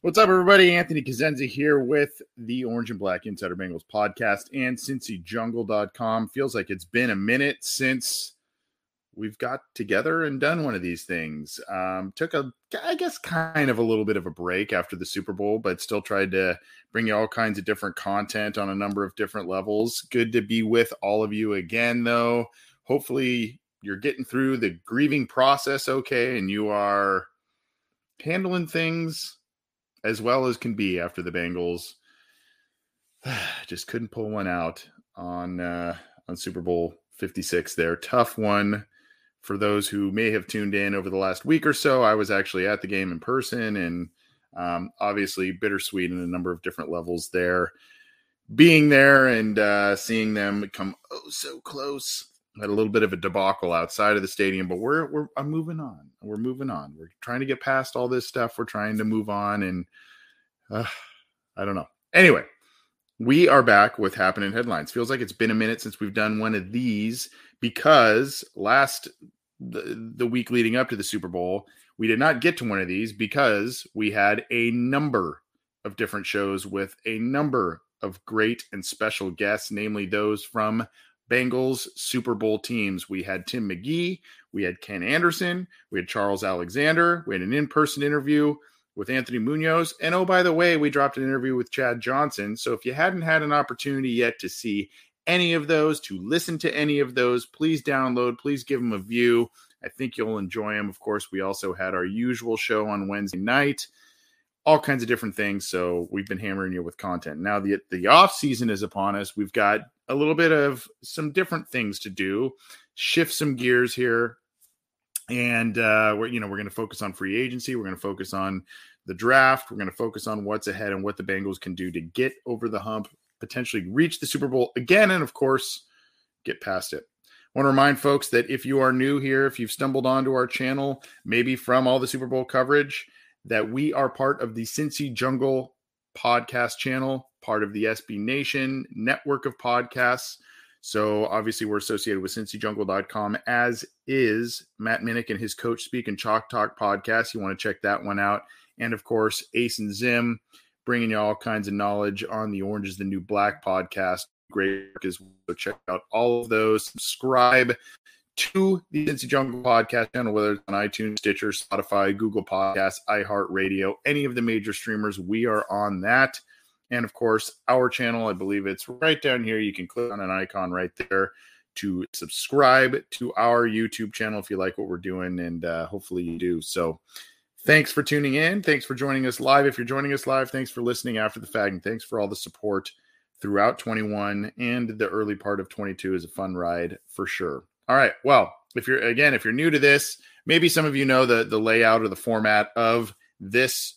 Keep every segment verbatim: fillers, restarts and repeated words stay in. What's up, everybody? Anthony Cazenza here with the Orange and Black Insider Bengals podcast and Cincy Jungle dot com. Feels like it's been a minute since we've got together and done one of these things. Um, took, a, I guess, kind of a little bit of a break after the Super Bowl, but still tried to bring you all kinds of different content on a number of different levels. Good to be with all of you again, though. Hopefully you're getting through the grieving process okay, and you are handling things as well as can be after the Bengals just couldn't pull one out on uh, on Super Bowl fifty-six there. Tough one for those who may have tuned in over the last week or so. I was actually at the game in person, and um, obviously bittersweet in a number of different levels there. Being there and uh, seeing them come oh so close. Had a little bit of a debacle outside of the stadium, but we're we're I'm moving on. We're moving on. We're trying to get past all this stuff. We're trying to move on, and uh, I don't know. Anyway, we are back with Happening Headlines. Feels like it's been a minute since we've done one of these because last the, the week leading up to the Super Bowl, we did not get to one of these because we had a number of different shows with a number of great and special guests, namely those from Bengals Super Bowl teams. We had Tim McGee, we had Ken Anderson, we had Charles Alexander, we had an in-person interview with Anthony Munoz, and oh, by the way, we dropped an interview with Chad Johnson. So if you hadn't had an opportunity yet to see any of those, to listen to any of those, please download, please give them a view. I think you'll enjoy them. Of course, we also had our usual show on Wednesday night, all kinds of different things. So we've been hammering you with content. Now the, the off season is upon us. We've got a little bit of some different things to do, shift some gears here. And uh, we're, you know, we're going to focus on free agency. We're going to focus on the draft. We're going to focus on what's ahead and what the Bengals can do to get over the hump, potentially reach the Super Bowl again, and of course, get past it. I want to remind folks that if you are new here, if you've stumbled onto our channel, maybe from all the Super Bowl coverage, that we are part of the Cincy Jungle podcast channel, part of the S B Nation network of podcasts. So obviously we're associated with Cincy Jungle dot com, as is Matt Minnick and his Coach Speak and Chalk Talk podcast. You want to check that one out. And of course, Ace and Zim bringing you all kinds of knowledge on the Orange is the New Black podcast. Great work as well. Check out all of those. Subscribe to the Cincy Jungle podcast channel, whether it's on iTunes, Stitcher, Spotify, Google Podcasts, iHeartRadio, any of the major streamers, we are on that. And, of course, our channel, I believe it's right down here. You can click on an icon right there to subscribe to our YouTube channel if you like what we're doing, and uh, hopefully you do. So thanks for tuning in. Thanks for joining us live. If you're joining us live, thanks for listening after the fact, and thanks for all the support throughout twenty-one and the early part of twenty-two is a fun ride for sure. All right, well, if you're again, if you're new to this, maybe some of you know the, the layout or the format of this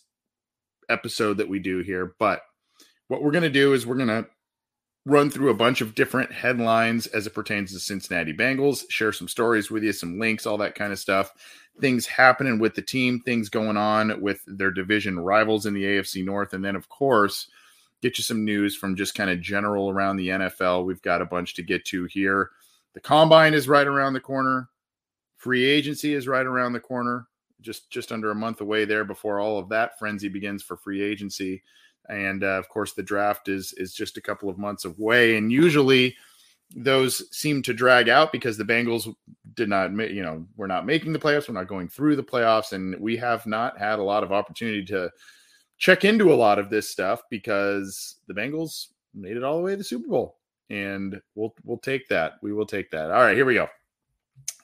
episode that we do here, but what we're going to do is we're going to run through a bunch of different headlines as it pertains to Cincinnati Bengals, share some stories with you, some links, all that kind of stuff, things happening with the team, things going on with their division rivals in the A F C North. And then, of course, get you some news from just kind of general around the N F L. We've got a bunch to get to here. The combine is right around the corner. Free agency is right around the corner. Just, just under a month away there before all of that frenzy begins for free agency. And, uh, of course, the draft is is just a couple of months away. And usually those seem to drag out because the Bengals did not, you know, we're not making the playoffs. We're not going through the playoffs. And we have not had a lot of opportunity to check into a lot of this stuff because the Bengals made it all the way to the Super Bowl. And we'll we'll take that. We will take that. All right, here we go.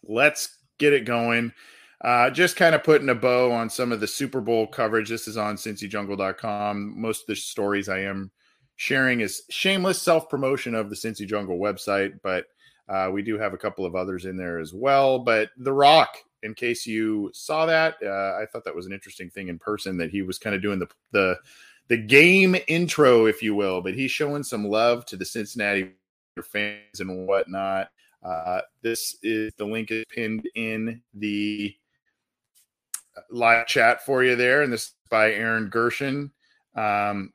Let's get it going. Uh, just kind of putting a bow on some of the Super Bowl coverage. This is on Cincy Jungle dot com. Most of the stories I am sharing is shameless self-promotion of the Cincy Jungle website, but uh, we do have a couple of others in there as well. But The Rock, in case you saw that, uh, I thought that was an interesting thing in person that he was kind of doing the the the game intro, if you will, but he's showing some love to the Cincinnati fans and whatnot. Uh, this is the link is pinned in the live chat for you there. And this is by Aaron Gershon. Um,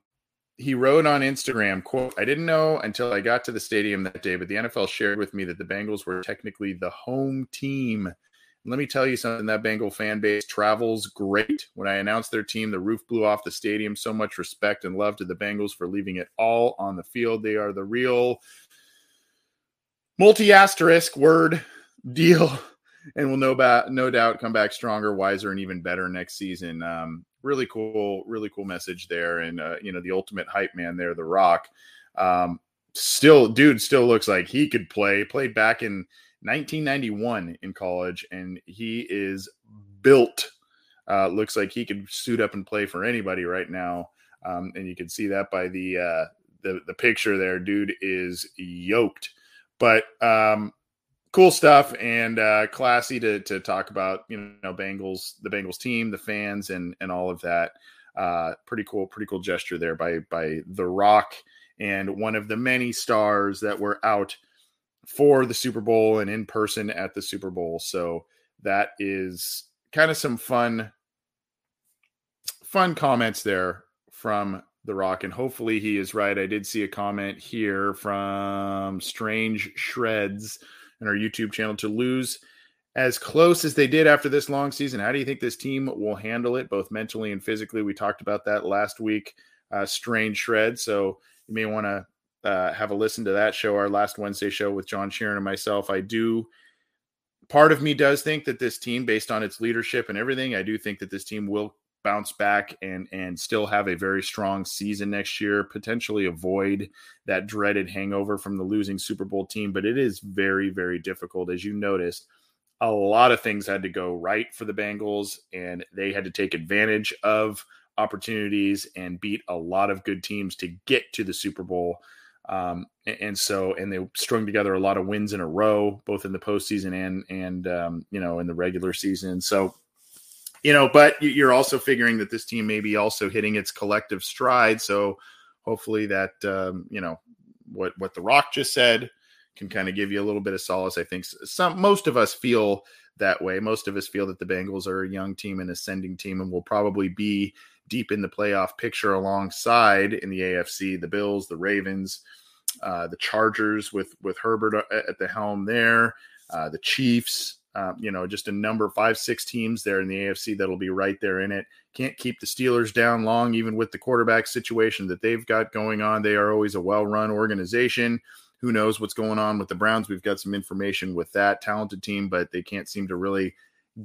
he wrote on Instagram, quote, "I didn't know until I got to the stadium that day, but the N F L shared with me that the Bengals were technically the home team. And let me tell you something, that Bengal fan base travels great. When I announced their team, the roof blew off the stadium. So much respect and love to the Bengals for leaving it all on the field. They are the real multi-asterisk word deal and will no, ba- no doubt come back stronger, wiser, and even better next season." Um, really cool, really cool message there. And, uh, you know, the ultimate hype man there, The Rock. Um, still, dude still looks like he could play. Played back in nineteen ninety-one in college, and he is built. Uh, looks like he could suit up and play for anybody right now. Um, and you can see that by the, uh, the, the picture there. Dude is yoked. But um, cool stuff and uh, classy to to talk about, you know, Bengals, the Bengals team, the fans, and and all of that. Uh, pretty cool, pretty cool gesture there by by The Rock, and one of the many stars that were out for the Super Bowl and in person at the Super Bowl. So that is kind of some fun, fun comments there from The Rock, and hopefully he is right. I did see a comment here from Strange Shreds in our YouTube channel. "To lose as close as they did after this long season, how do you think this team will handle it, both mentally and physically?" We talked about that last week, uh, Strange Shreds. So you may want to uh, have a listen to that show, our last Wednesday show with John Sheeran and myself. I do. Part of me does think that this team, based on its leadership and everything, I do think that this team will bounce back and and still have a very strong season next year, potentially avoid that dreaded hangover from the losing Super Bowl team. But it is very, very difficult. As you noticed, a lot of things had to go right for the Bengals, and they had to take advantage of opportunities and beat a lot of good teams to get to the Super Bowl. Um, and so, and they strung together a lot of wins in a row, both in the postseason and, and um, you know, in the regular season. So, you know, but you're also figuring that this team may be also hitting its collective stride. So hopefully that, um, you know, what what The Rock just said can kind of give you a little bit of solace. I think some most of us feel that way. Most of us feel that the Bengals are a young team, an ascending team, and will probably be deep in the playoff picture alongside in the A F C, the Bills, the Ravens, uh, the Chargers with, with Herbert at the helm there, uh, the Chiefs. Um, you know, just a number five, six teams there in the A F C that'll be right there in it. Can't keep the Steelers down long, even with the quarterback situation that they've got going on. They are always a well-run organization. Who knows what's going on with the Browns? We've got some information with that talented team, but they can't seem to really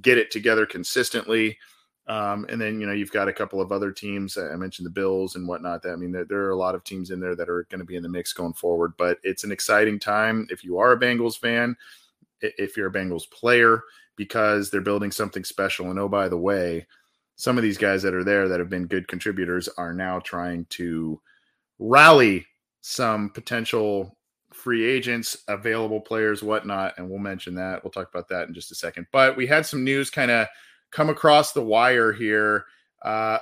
get it together consistently. Um, and then, you know, you've got a couple of other teams. I mentioned the Bills and whatnot. I mean, there, there are a lot of teams in there that are going to be in the mix going forward, but it's an exciting time. If you are a Bengals fan, if you're a Bengals player, because they're building something special. And oh, by the way, some of these guys that are there that have been good contributors are now trying to rally some potential free agents, available players, whatnot. And we'll mention that. We'll talk about that in just a second. But we had some news kind of come across the wire here. Uh,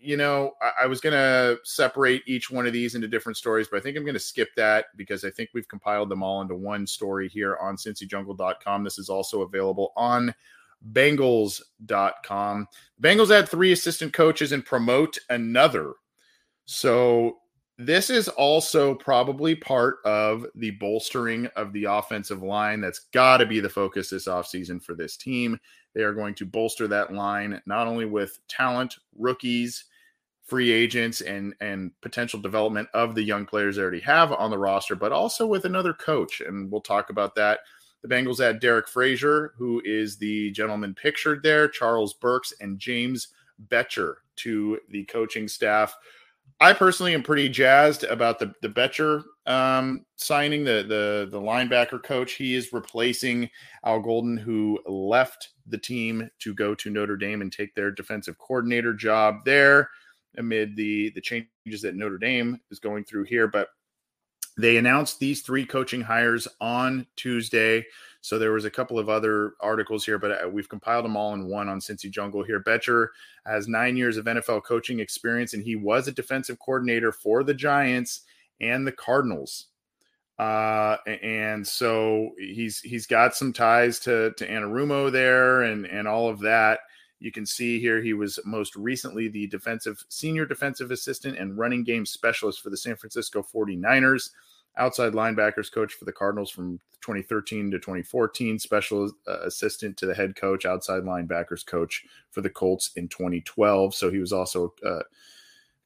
you know, I, I was going to separate each one of these into different stories, but I think I'm going to skip that because I think we've compiled them all into one story here on Cincy Jungle dot com. This is also available on Bengals dot com. Bengals had three assistant coaches and promote another. So this is also probably part of the bolstering of the offensive line. That's got to be the focus this offseason for this team. They are going to bolster that line, not only with talent, rookies, free agents and and potential development of the young players they already have on the roster, but also with another coach. And we'll talk about that. The Bengals had Derek Frazier, who is the gentleman pictured there, Charles Burks, and James Bettcher to the coaching staff. I personally am pretty jazzed about the, the Bettcher um, signing, the, the, the linebacker coach. He is replacing Al Golden, who left the team to go to Notre Dame and take their defensive coordinator job there amid the, the changes that Notre Dame is going through here. But they announced these three coaching hires on Tuesday. So there was a couple of other articles here, but we've compiled them all in one on Cincy Jungle here. Bettcher has nine years of N F L coaching experience, and he was a defensive coordinator for the Giants and the Cardinals. Uh, and so he's he's got some ties to, to Anarumo there and, and all of that. You can see here he was most recently the defensive senior defensive assistant and running game specialist for the San Francisco forty-niners, outside linebackers coach for the Cardinals from twenty thirteen to twenty fourteen, special uh, assistant to the head coach, outside linebackers coach for the Colts in twenty twelve. So he was also a uh,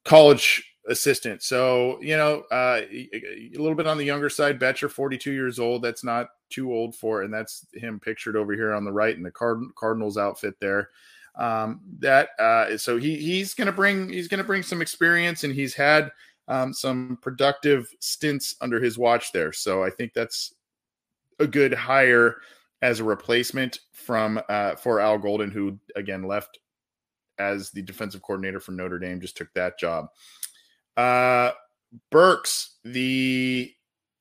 college assistant. So, you know, uh, a little bit on the younger side. Bettcher, forty-two years old. That's not too old for, and that's him pictured over here on the right in the Card- Cardinals outfit there. Um, that, uh, so he, he's going to bring, he's going to bring some experience, and he's had, um, some productive stints under his watch there. So I think that's a good hire as a replacement from, uh, for Al Golden, who again left as the defensive coordinator from Notre Dame, just took that job. Uh, Burks, the,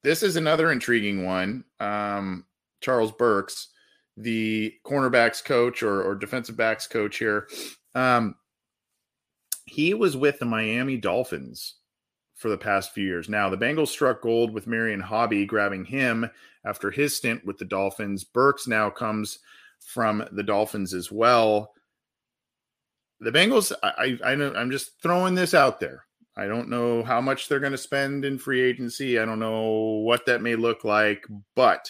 this is another intriguing one. Um, Charles Burks, the cornerbacks coach or, or defensive backs coach here. Um, he was with the Miami Dolphins for the past few years. Now, the Bengals struck gold with Marion Hobby, grabbing him after his stint with the Dolphins. Burks now comes from the Dolphins as well. The Bengals, I, I, I know, I'm just throwing this out there. I don't know how much they're going to spend in free agency. I don't know what that may look like, but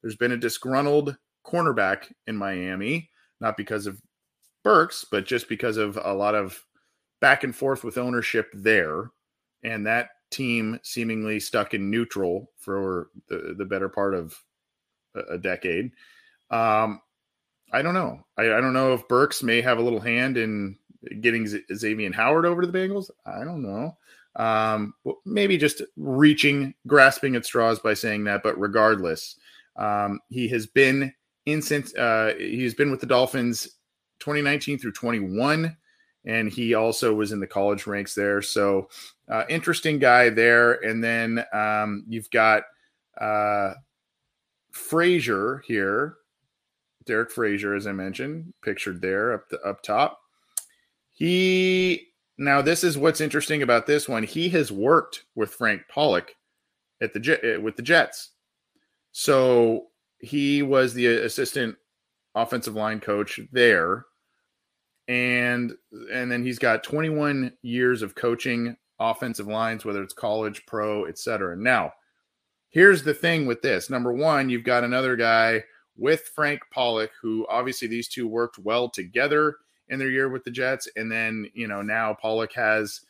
there's been a disgruntled cornerback in Miami, not because of Burks, but just because of a lot of back and forth with ownership there. And that team seemingly stuck in neutral for the, the better part of a decade. Um, I don't know. I, I don't know if Burks may have a little hand in getting Z- Xavien Howard over to the Bengals. I don't know. Um, maybe just reaching, grasping at straws by saying that, but regardless, um, he has been in since uh, he's been with the Dolphins twenty nineteen through twenty-one, and he also was in the college ranks there. So uh, interesting guy there. And then um, you've got uh, Frazier here, Derek Frazier, as I mentioned, pictured there up the, up top. He, now this is what's interesting about this one. He has worked with Frank Pollack at the with the Jets. So he was the assistant offensive line coach there. And and then he's got twenty-one years of coaching offensive lines, whether it's college, pro, et cetera. Now, here's the thing with this. Number one, you've got another guy with Frank Pollack, who obviously these two worked well together in their year with the Jets. And then, you know, now Pollack has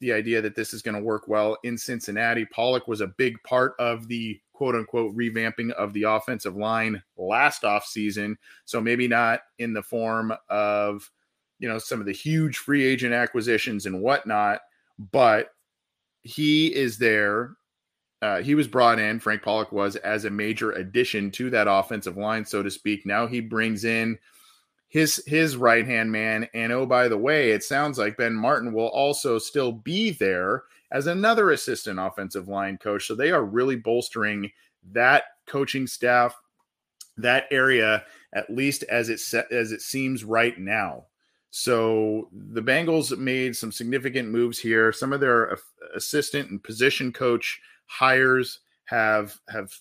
the idea that this is going to work well in Cincinnati. Pollack was a big part of the quote-unquote revamping of the offensive line last offseason. So maybe not in the form of, you know, some of the huge free agent acquisitions and whatnot, but he is there. Uh, he was brought in, Frank Pollack was, as a major addition to that offensive line, so to speak. Now he brings in his his right-hand man. And oh, by the way, it sounds like Ben Martin will also still be there as another assistant offensive line coach. So they are really bolstering that coaching staff, that area, at least as it se- as it seems right now. So the Bengals made some significant moves here. Some of their assistant and position coach hires have have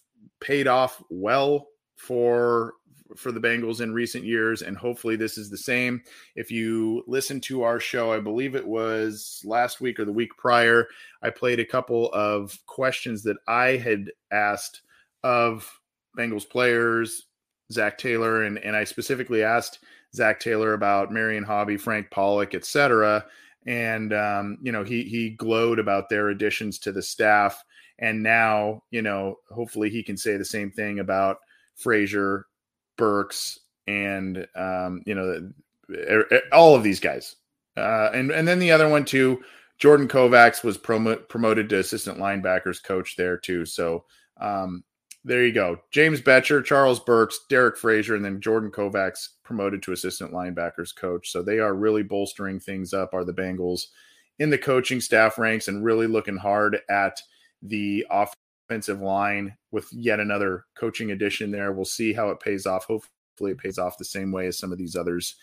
paid off well for for the Bengals in recent years, and hopefully this is the same. If you listen to our show, I believe it was last week or the week prior, I played a couple of questions that I had asked of Bengals players, Zach Taylor, and, and I specifically asked Zach Taylor about Marion Hobby, Frank Pollack, et cetera, And, um, you know, he, he glowed about their additions to the staff. And now, you know, hopefully he can say the same thing about Frazier, Burks, and, um, you know, all of these guys. Uh, and, and then the other one too, Jordan Kovacs was prom- promoted to assistant linebackers coach there too. So, um, there you go. James Bettcher, Charles Burks, Derek Frazier, and then Jordan Kovacs promoted to assistant linebackers coach. So they are really bolstering things up, are the Bengals in the coaching staff ranks, and really looking hard at the offensive line with yet another coaching addition there. We'll see how it pays off. Hopefully it pays off the same way as some of these others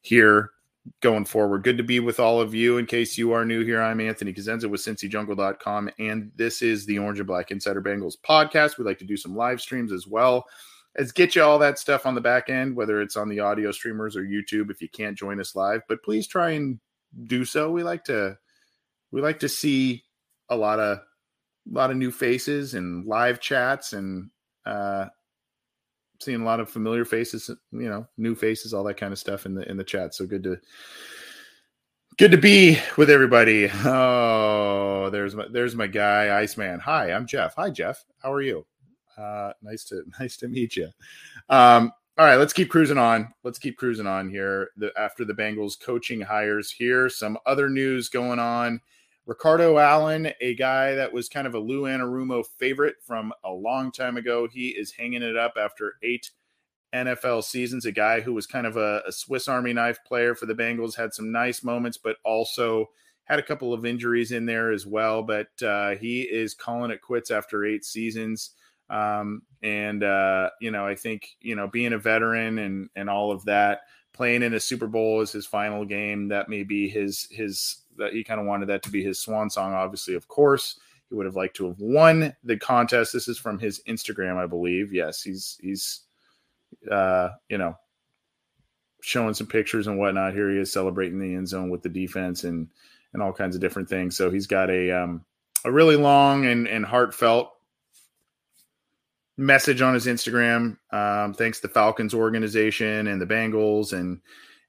here going forward. Good to be with all of you. In case you are new here, I'm Anthony Cazenza with Cincy Jungle dot com, and this is the Orange and Black Insider Bengals podcast. We like to do some live streams as well as get you all that stuff on the back end, whether it's on the audio streamers or YouTube if you can't join us live. But please try and do so. We like to we like to see a lot of a lot of new faces and live chats, and uh, seeing a lot of familiar faces, you know, new faces, all that kind of stuff in the in the chat. So good to good to be with everybody. Oh, there's my there's my guy, Iceman. Hi, I'm Jeff. Hi, Jeff. How are you? Uh, nice to nice to meet you. Um, all right, let's keep cruising on. Let's keep cruising on here. The, after the Bengals coaching hires here, some other news going on. Ricardo Allen, a guy that was kind of a Lou Anarumo favorite from a long time ago. He is hanging it up after eight N F L seasons, a guy who was kind of a, a Swiss Army knife player for the Bengals, had some nice moments, but also had a couple of injuries in there as well. But uh, he is calling it quits after eight seasons. Um, and, uh, you know, I think, you know, being a veteran and, and all of that, playing in a Super Bowl is his final game. That may be his, his, that he kind of wanted that to be his swan song. Obviously, of course, he would have liked to have won the contest. This is from his Instagram, I believe. Yes, he's he's uh, you know, showing some pictures and whatnot. Here he is celebrating the end zone with the defense and and all kinds of different things. So he's got a um, a really long and and heartfelt message on his Instagram. Um, thanks to the Falcons organization and the Bengals and.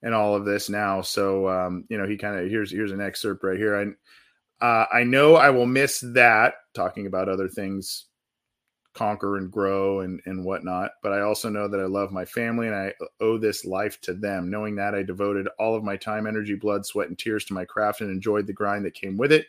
and all of this now. So, um, you know, he kind of, here's, here's an excerpt right here. I, uh, I know I will miss that, talking about other things, conquer and grow and, and whatnot. But I also know that I love my family and I owe this life to them. Knowing that, I devoted all of my time, energy, blood, sweat, and tears to my craft and enjoyed the grind that came with it.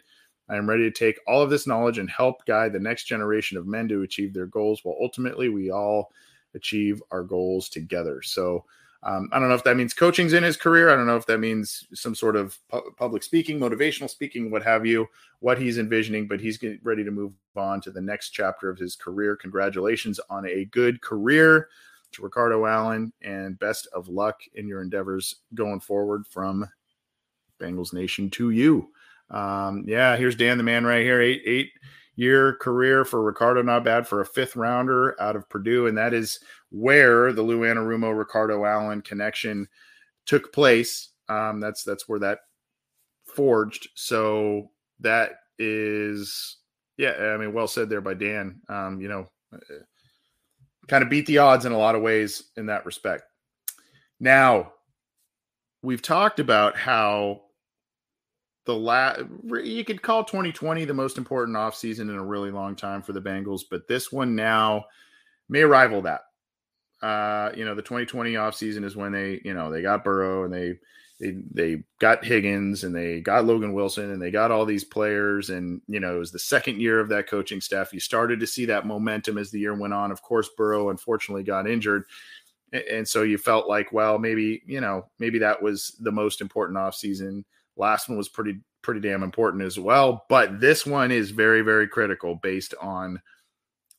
I am ready to take all of this knowledge and help guide the next generation of men to achieve their goals, while ultimately we all achieve our goals together. So, Um, I don't know if that means coaching's in his career. I don't know if that means some sort of pu- public speaking, motivational speaking, what have you, what he's envisioning, but he's getting ready to move on to the next chapter of his career. Congratulations on a good career to Ricardo Allen, and best of luck in your endeavors going forward from Bengals Nation to you. Um, yeah, here's Dan, the man right here. Eight, eight. Year career for Ricardo, not bad for a fifth rounder out of Purdue. And that is where the Lou Anarumo, Ricardo Allen connection took place. Um, that's, that's where that forged. So that is, yeah, I mean, well said there by Dan. Um, you know, kind of beat the odds in a lot of ways in that respect. Now, we've talked about how The la- you could call twenty twenty the most important offseason in a really long time for the Bengals, but this one now may rival that. Uh, you know, the twenty twenty offseason is when they, you know, they got Burrow and they, they, they got Higgins and they got Logan Wilson and they got all these players. And, you know, it was the second year of that coaching staff. You started to see that momentum as the year went on. Of course, Burrow unfortunately got injured. And so you felt like, well, maybe, you know, maybe that was the most important offseason. Last one was pretty pretty damn important as well, but this one is very, very critical based on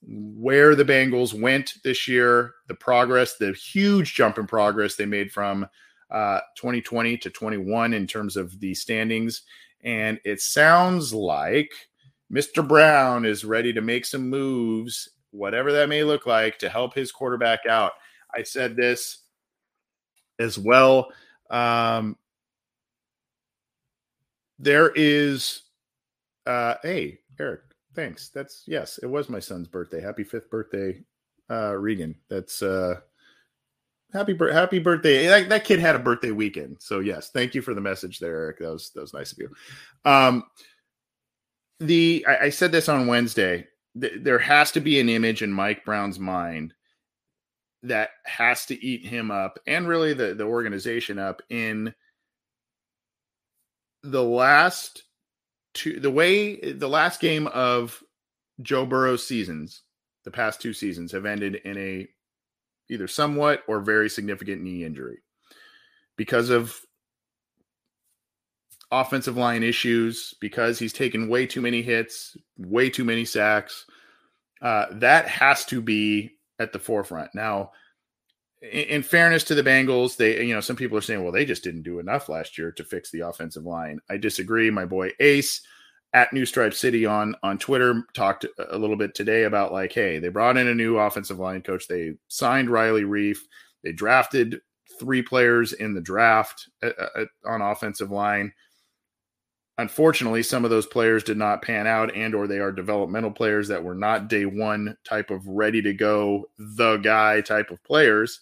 where the Bengals went this year, the progress, the huge jump in progress they made from uh, twenty twenty to twenty-one in terms of the standings. And it sounds like Mister Brown is ready to make some moves, whatever that may look like, to help his quarterback out. I said this as well. Um, There is, uh, hey, Eric, thanks. That's, yes, it was my son's birthday. Happy fifth birthday, uh, Regan. That's, uh, happy happy birthday. That, that kid had a birthday weekend. So yes, thank you for the message there, Eric. That was that was nice of you. Um, the I, I said this on Wednesday. Th- there has to be an image in Mike Brown's mind that has to eat him up, and really the the organization up, in the last two the way the last game of Joe Burrow's seasons. The past two seasons have ended in a either somewhat or very significant knee injury because of offensive line issues, because he's taken way too many hits, way too many sacks. Uh, that has to be at the forefront. Now, in, in fairness to the Bengals, they, you know, some people are saying, well, they just didn't do enough last year to fix the offensive line. I disagree. My boy Ace at New Stripe City on, on Twitter talked a little bit today about like, hey, they brought in a new offensive line coach. They signed Riley Reiff. They drafted three players in the draft uh, uh, on offensive line. Unfortunately, some of those players did not pan out, and or they are developmental players that were not day one type of ready to go, the guy type of players.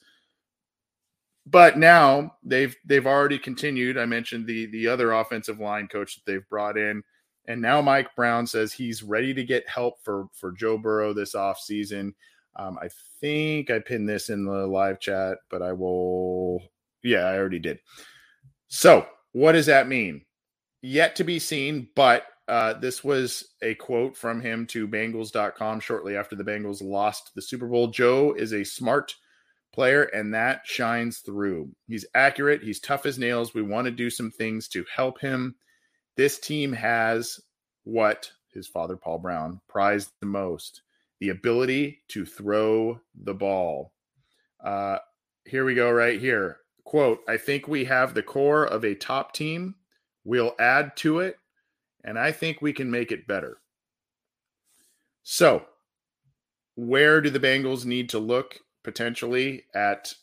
But now they've they've already continued. I mentioned the the other offensive line coach that they've brought in. And now Mike Brown says he's ready to get help for, for Joe Burrow this offseason. Um, I think I pinned this in the live chat, but I will. Yeah, I already did. So what does that mean? Yet to be seen, but uh, this was a quote from him to Bengals dot com shortly after the Bengals lost the Super Bowl. Joe is a smart player, and that shines through. He's accurate. He's tough as nails. We want to do some things to help him. This team has what his father, Paul Brown, prized the most, the ability to throw the ball. Uh, here we go right here. Quote, I think we have the core of a top team. We'll add to it, and I think we can make it better. So where do the Bengals need to look potentially at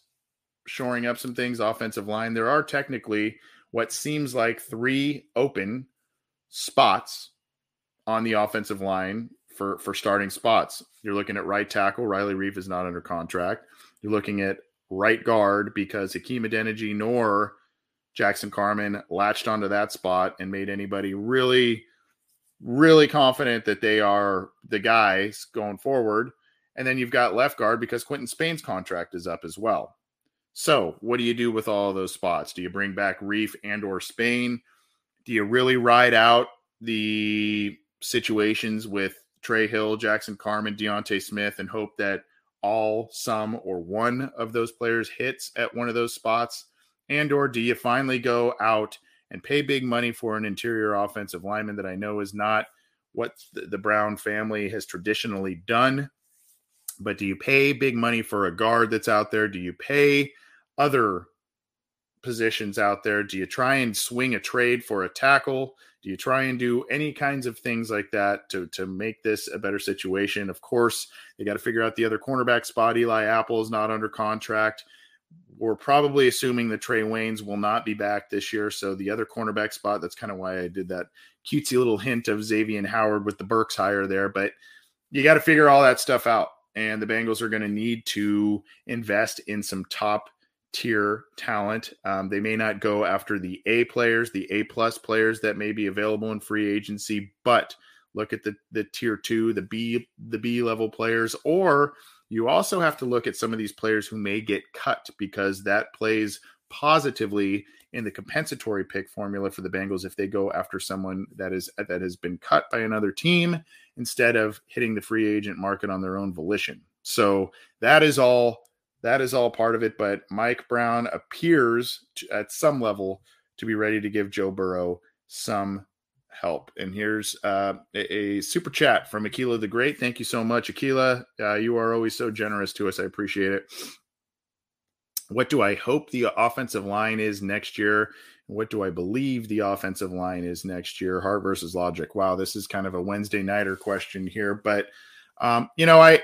shoring up some things offensive line? There are technically what seems like three open spots on the offensive line for, for starting spots. You're looking at right tackle. Riley Reiff is not under contract. You're looking at right guard because Hakeem Adeniji nor Jackson Carman latched onto that spot and made anybody really, really confident that they are the guys going forward. And then you've got left guard because Quentin Spain's contract is up as well. So what do you do with all of those spots? Do you bring back Reiff and or Spain? Do you really ride out the situations with Trey Hill, Jackson Carman, Deontay Smith, and hope that all, some, or one of those players hits at one of those spots? And or do you finally go out and pay big money for an interior offensive lineman that I know is not what the Brown family has traditionally done? But do you pay big money for a guard that's out there? Do you pay other positions out there? Do you try and swing a trade for a tackle? Do you try and do any kinds of things like that to, to make this a better situation? Of course, they got to figure out the other cornerback spot. Eli Apple is not under contract. We're probably assuming that Trey Waynes will not be back this year. So the other cornerback spot, that's kind of why I did that cutesy little hint of Xavien Howard with the Burks hire there. But you got to figure all that stuff out. And the Bengals are going to need to invest in some top-tier talent. Um, they may not go after the A players, the A-plus players that may be available in free agency, but look at the the tier two, the B, the B-level players. Or you also have to look at some of these players who may get cut because that plays positively in the compensatory pick formula for the Bengals if they go after someone that is that has been cut by another team instead of hitting the free agent market on their own volition. So that is all that is all part of it. But Mike Brown appears to, at some level, to be ready to give Joe Burrow some help. And here's uh, a, a super chat from Akila the Great. Thank you so much, Akila. Uh, you are always so generous to us. I appreciate it. What do I hope the offensive line is next year? What do I believe the offensive line is next year? Heart versus logic. Wow, this is kind of a Wednesday nighter question here, but um, you know, I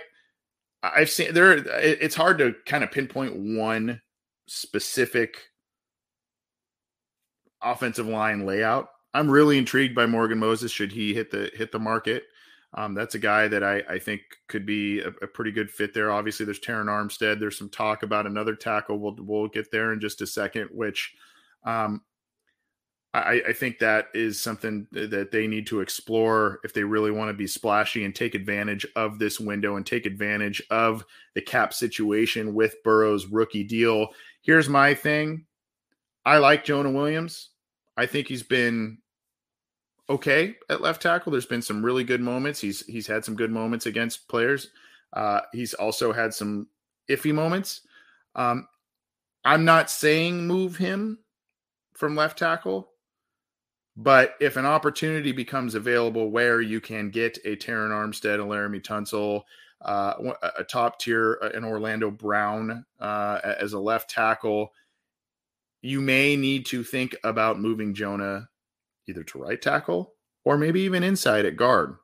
I've seen there. It's hard to kind of pinpoint one specific offensive line layout. I'm really intrigued by Morgan Moses. Should he hit the hit the market? Um, that's a guy that I, I think could be a, a pretty good fit there. Obviously, there's Taron Armstead. There's some talk about another tackle. We'll we'll get there in just a second, which um, I, I think that is something that they need to explore if they really want to be splashy and take advantage of this window and take advantage of the cap situation with Burrow's rookie deal. Here's my thing. I like Jonah Williams. I think he's been okay at left tackle. There's been some really good moments. He's he's had some good moments against players. Uh, he's also had some iffy moments. Um, I'm not saying move him from left tackle, but if an opportunity becomes available where you can get a Taron Armstead, a Laremy Tunsil, uh, a top tier, an Orlando Brown uh, as a left tackle, you may need to think about moving Jonah either to right tackle or maybe even inside at guard.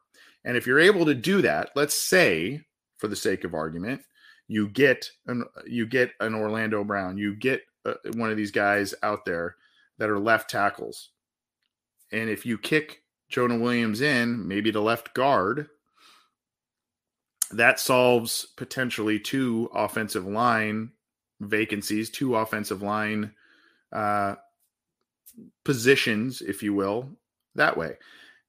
And if you're able to do that, let's say, for the sake of argument, you get an, you get an Orlando Brown, you get uh, one of these guys out there that are left tackles. And if you kick Jonah Williams in, maybe to left guard, that solves potentially two offensive line vacancies, two offensive line uh, positions, if you will, that way.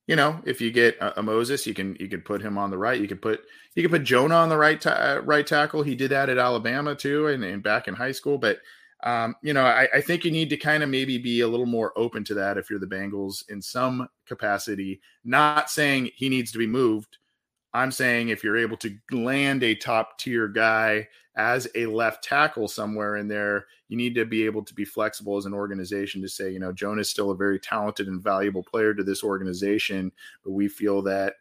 You know, if you get a, a Moses, you can you can put him on the right. You can put you can put Jonah on the right ta- right tackle. He did that at Alabama too, and, and back in high school. But um, you know, I, I think you need to kind of maybe be a little more open to that if you're the Bengals in some capacity. Not saying he needs to be moved. I'm saying if you're able to land a top tier guy as a left tackle somewhere in there, you need to be able to be flexible as an organization to say, you know, Jonah is still a very talented and valuable player to this organization, but we feel that,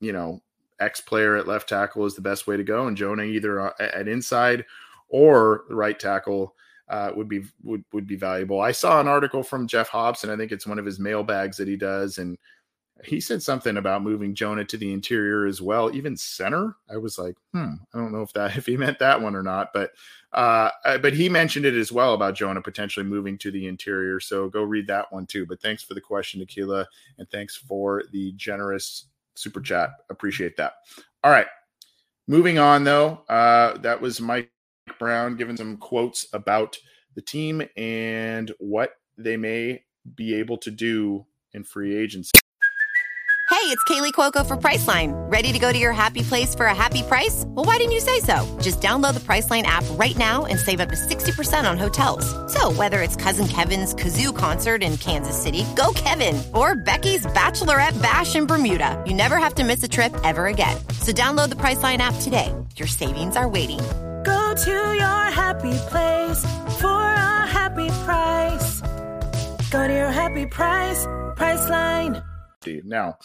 you know, X player at left tackle is the best way to go. And Jonah either at inside or the right tackle uh, would be, would, would be valuable. I saw an article from Jeff Hobson. I think it's one of his mailbags that he does. And he said something about moving Jonah to the interior as well, even center. I was like, hmm, I don't know if that if he meant that one or not, but uh, but he mentioned it as well about Jonah potentially moving to the interior. So go read that one too. But thanks for the question, Akilah, and thanks for the generous super chat. Appreciate that. All right, moving on though. Uh, that was Mike Brown giving some quotes about the team and what they may be able to do in free agency. Hey, it's Kaylee Cuoco for Priceline. Ready to go to your happy place for a happy price? Well, why didn't you say so? Just download the Priceline app right now and save up to sixty percent on hotels. So whether it's Cousin Kevin's Kazoo Concert in Kansas City, go Kevin, or Becky's Bachelorette Bash in Bermuda, you never have to miss a trip ever again. So download the Priceline app today. Your savings are waiting. Go to your happy place for a happy price. Go to your happy price, Priceline. Now,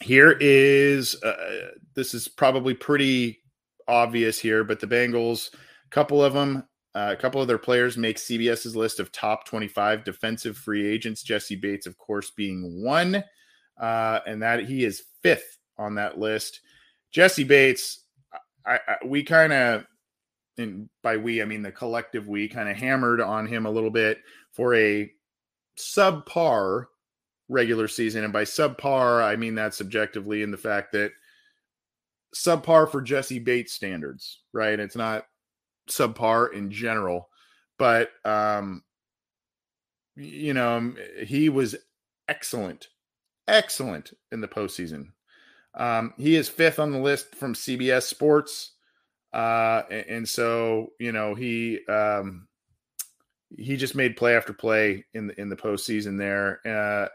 here is uh, this is probably pretty obvious here, but the Bengals, a couple of them, uh, a couple of their players make CBS's list of top twenty-five defensive free agents. Jesse Bates, of course, being one, uh, and that he is fifth on that list. Jesse Bates, I, I, we kind of, and by we I mean the collective we, kind of hammered on him a little bit for a subpar regular season. And by subpar, I mean that subjectively in the fact that subpar for Jesse Bates standards, right? It's not subpar in general, but, um, you know, he was excellent, excellent in the postseason. Um, he is fifth on the list from C B S Sports. Uh, and, and so, you know, he, um, he just made play after play in the, in the postseason there. Uh,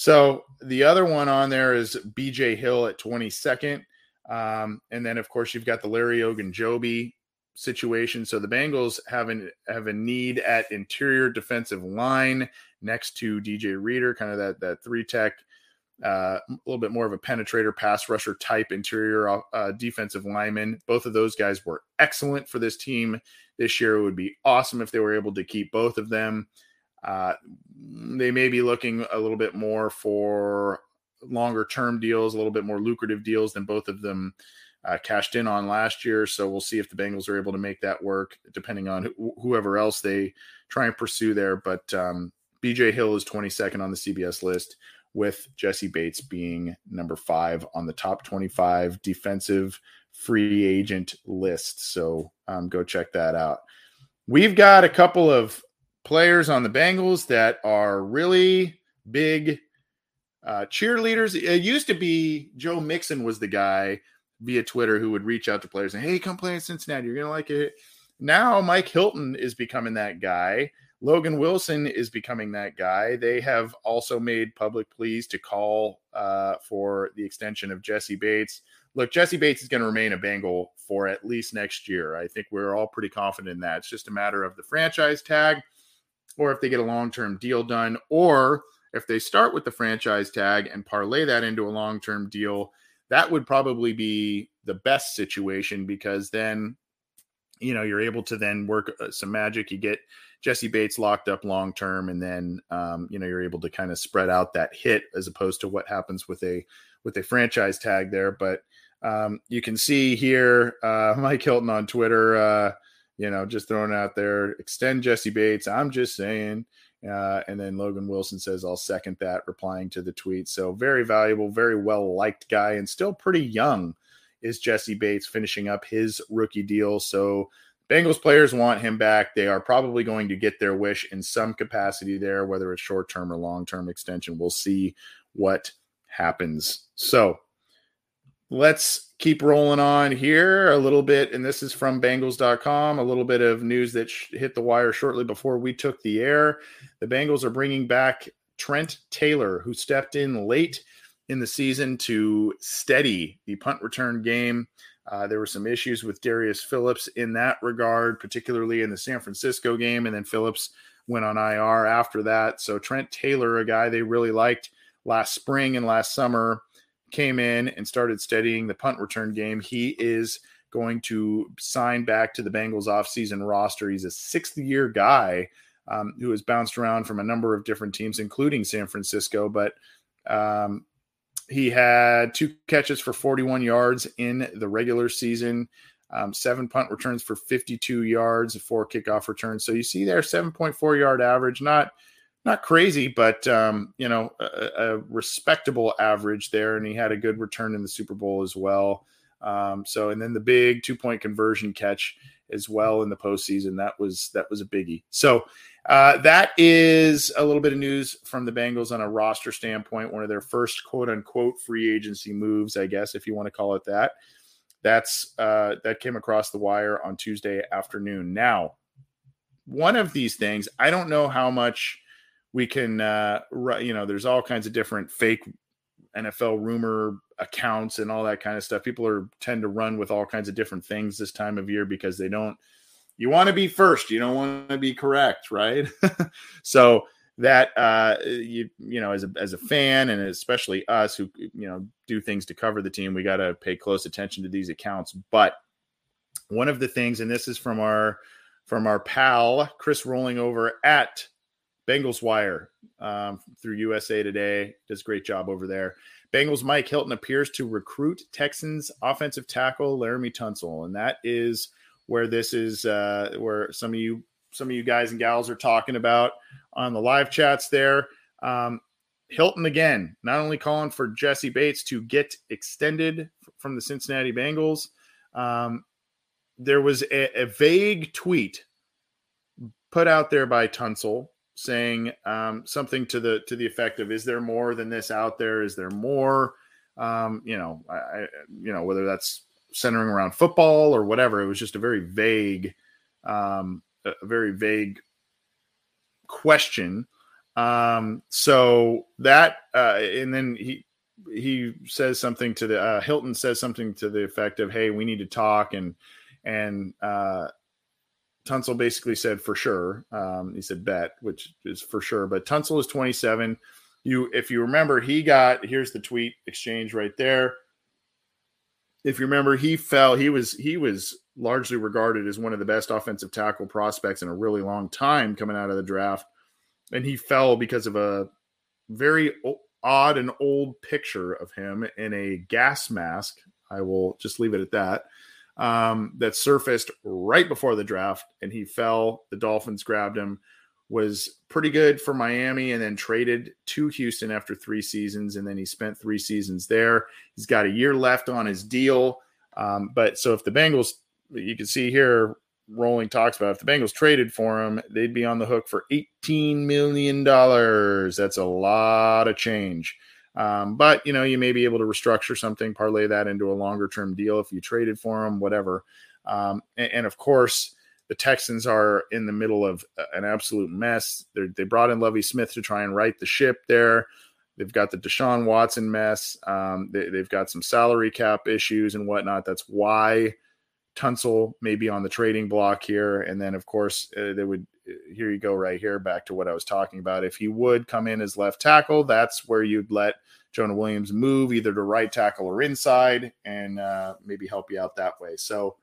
So the other one on there is B J Hill at twenty-second. Um, and then, of course, you've got the Larry Ogunjobi situation. So the Bengals have, an, have a need at interior defensive line next to D J Reader, kind of that, that three-tech, uh, a little bit more of a penetrator, pass rusher type interior uh, defensive lineman. Both of those guys were excellent for this team this year. It would be awesome if they were able to keep both of them. Uh, they may be looking a little bit more for longer term deals, a little bit more lucrative deals than both of them uh, cashed in on last year. So we'll see if the Bengals are able to make that work, depending on wh- whoever else they try and pursue there. But um, B J Hill is twenty-second on the C B S list. with Jesse Bates being number five on the top twenty-five defensive free agent list. So um, go check that out. We've got a couple of players on the Bengals that are really big uh, cheerleaders. It used to be Joe Mixon was the guy via Twitter who would reach out to players and, hey, come play in Cincinnati. You're going to like it. Now Mike Hilton is becoming that guy. Logan Wilson is becoming that guy. They have also made public pleas to call uh, for the extension of Jesse Bates. Look, Jesse Bates is going to remain a Bengal for at least next year. I think we're all pretty confident in that. It's just a matter of the franchise tag, or if they get a long-term deal done, or if they start with the franchise tag and parlay that into a long-term deal. That would probably be the best situation, because then, you know, you're able to then work some magic. You get Jesse Bates locked up long-term, and then, um, you know, you're able to kind of spread out that hit as opposed to what happens with a, with a franchise tag there. But um, you can see here, uh, Mike Hilton on Twitter, uh, you know, just throwing out there, extend Jesse Bates. I'm just saying. Uh, and then Logan Wilson says, I'll second that, replying to the tweet. So very valuable, very well-liked guy, and still pretty young is Jesse Bates, finishing up his rookie deal. So Bengals players want him back. They are probably going to get their wish in some capacity there, whether it's short-term or long-term extension. We'll see what happens. So let's keep rolling on here a little bit. And this is from Bengals dot com, a little bit of news that sh- hit the wire shortly before we took the air. The Bengals are bringing back Trent Taylor, who stepped in late in the season to steady the punt return game. Uh, there were some issues with Darius Phillips in that regard, particularly in the San Francisco game. And then Phillips went on I R after that. So Trent Taylor, a guy they really liked last spring and last summer, came in and started steadying the punt return game. He is going to sign back to the Bengals offseason roster. He's a sixth-year guy um, who has bounced around from a number of different teams, including San Francisco. But um, he had two catches for forty-one yards in the regular season, um, seven punt returns for fifty-two yards, four kickoff returns. So you see there, seven point four yard average, not Not crazy, but, um, you know, a, a respectable average there. And he had a good return in the Super Bowl as well. Um, so, and then the big two-point conversion catch as well in the postseason. That was that was a biggie. So uh, that is a little bit of news from the Bengals on a roster standpoint. One of their first quote-unquote free agency moves, I guess, if you want to call it that. That's uh, that came across the wire on Tuesday afternoon. Now, one of these things, I don't know how much we can, uh, you know, there's all kinds of different fake N F L rumor accounts and all that kind of stuff. People are tend to run with all kinds of different things this time of year because they don't, you want to be first. You don't want to be correct, right? So that, uh, you you know, as a, as a fan, and especially us who, you know, do things to cover the team, we got to pay close attention to these accounts. But one of the things, and this is from our, from our pal, Chris Rolling over at Bengals Wire um, through U S A Today, does a great job over there. Bengals Mike Hilton appears to recruit Texans offensive tackle Laremy Tunsil, and that is where this is uh, where some of you, some of you guys and gals are talking about on the live chats there. Um, Hilton again, not only calling for Jesse Bates to get extended from the Cincinnati Bengals. Um, there was a, a vague tweet put out there by Tunsil, saying um, something to the to the effect of, "Is there more than this out there? Is there more?" Um, you know, I, I, you know, whether that's centering around football or whatever. It was just a very vague, um, a very vague question. Um, so that, uh, and then he he says something to the uh, Hilton says something to the effect of, "Hey, we need to talk," and and uh, Tunsil basically said, for sure. Um, he said bet, which is for sure. But Tunsil is twenty-seven. You, if you remember, he got, here's the tweet exchange right there. If you remember, he fell, he was, he was largely regarded as one of the best offensive tackle prospects in a really long time coming out of the draft. And he fell because of a very odd and old picture of him in a gas mask. I will just leave it at that. Um, that surfaced right before the draft, and he fell. The Dolphins grabbed him. was pretty good for Miami and then traded to Houston after three seasons, and then he spent three seasons there. He's got a year left on his deal. Um, but so if the Bengals, you can see here, Rolling talks about if the Bengals traded for him, they'd be on the hook for eighteen million dollars. That's a lot of change. Um, but, you know, you may be able to restructure something, parlay that into a longer-term deal if you traded for him, whatever. Um, and, and, of course, the Texans are in the middle of an absolute mess. They're, they brought in Lovie Smith to try and right the ship there. They've got the Deshaun Watson mess. Um, they, they've got some salary cap issues and whatnot. That's why Tunsil may be on the trading block here. And then, of course, uh, they would – here you go right here, back to what I was talking about. If he would come in as left tackle, that's where you'd let Jonah Williams move either to right tackle or inside and uh, maybe help you out that way. So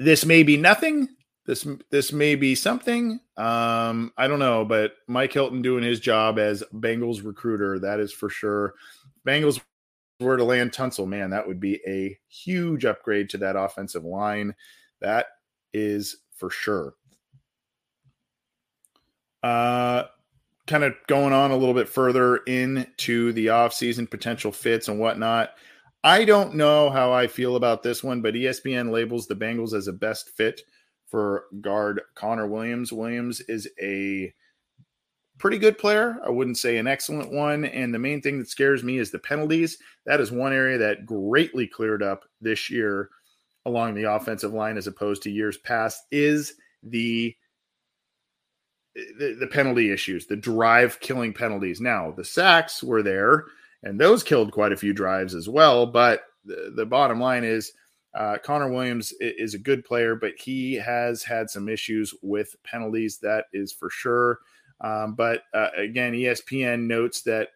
this may be nothing. This this may be something. Um, I don't know, but Mike Hilton doing his job as Bengals recruiter, that is for sure. Bengals – were to land Tunsil, man, that would be a huge upgrade to that offensive line. That is for sure. Uh, kind of going on a little bit further into the offseason, potential fits and whatnot. I don't know how I feel about this one, but E S P N labels the Bengals as a best fit for guard Connor Williams. Williams is a pretty good player. I wouldn't say an excellent one. And the main thing that scares me is the penalties. That is one area that greatly cleared up this year along the offensive line as opposed to years past is the, the, the penalty issues, the drive killing penalties. Now, the sacks were there, and those killed quite a few drives as well. But the, the bottom line is uh, Connor Williams is a good player, but he has had some issues with penalties. That is for sure. Um, but, uh, again, E S P N notes that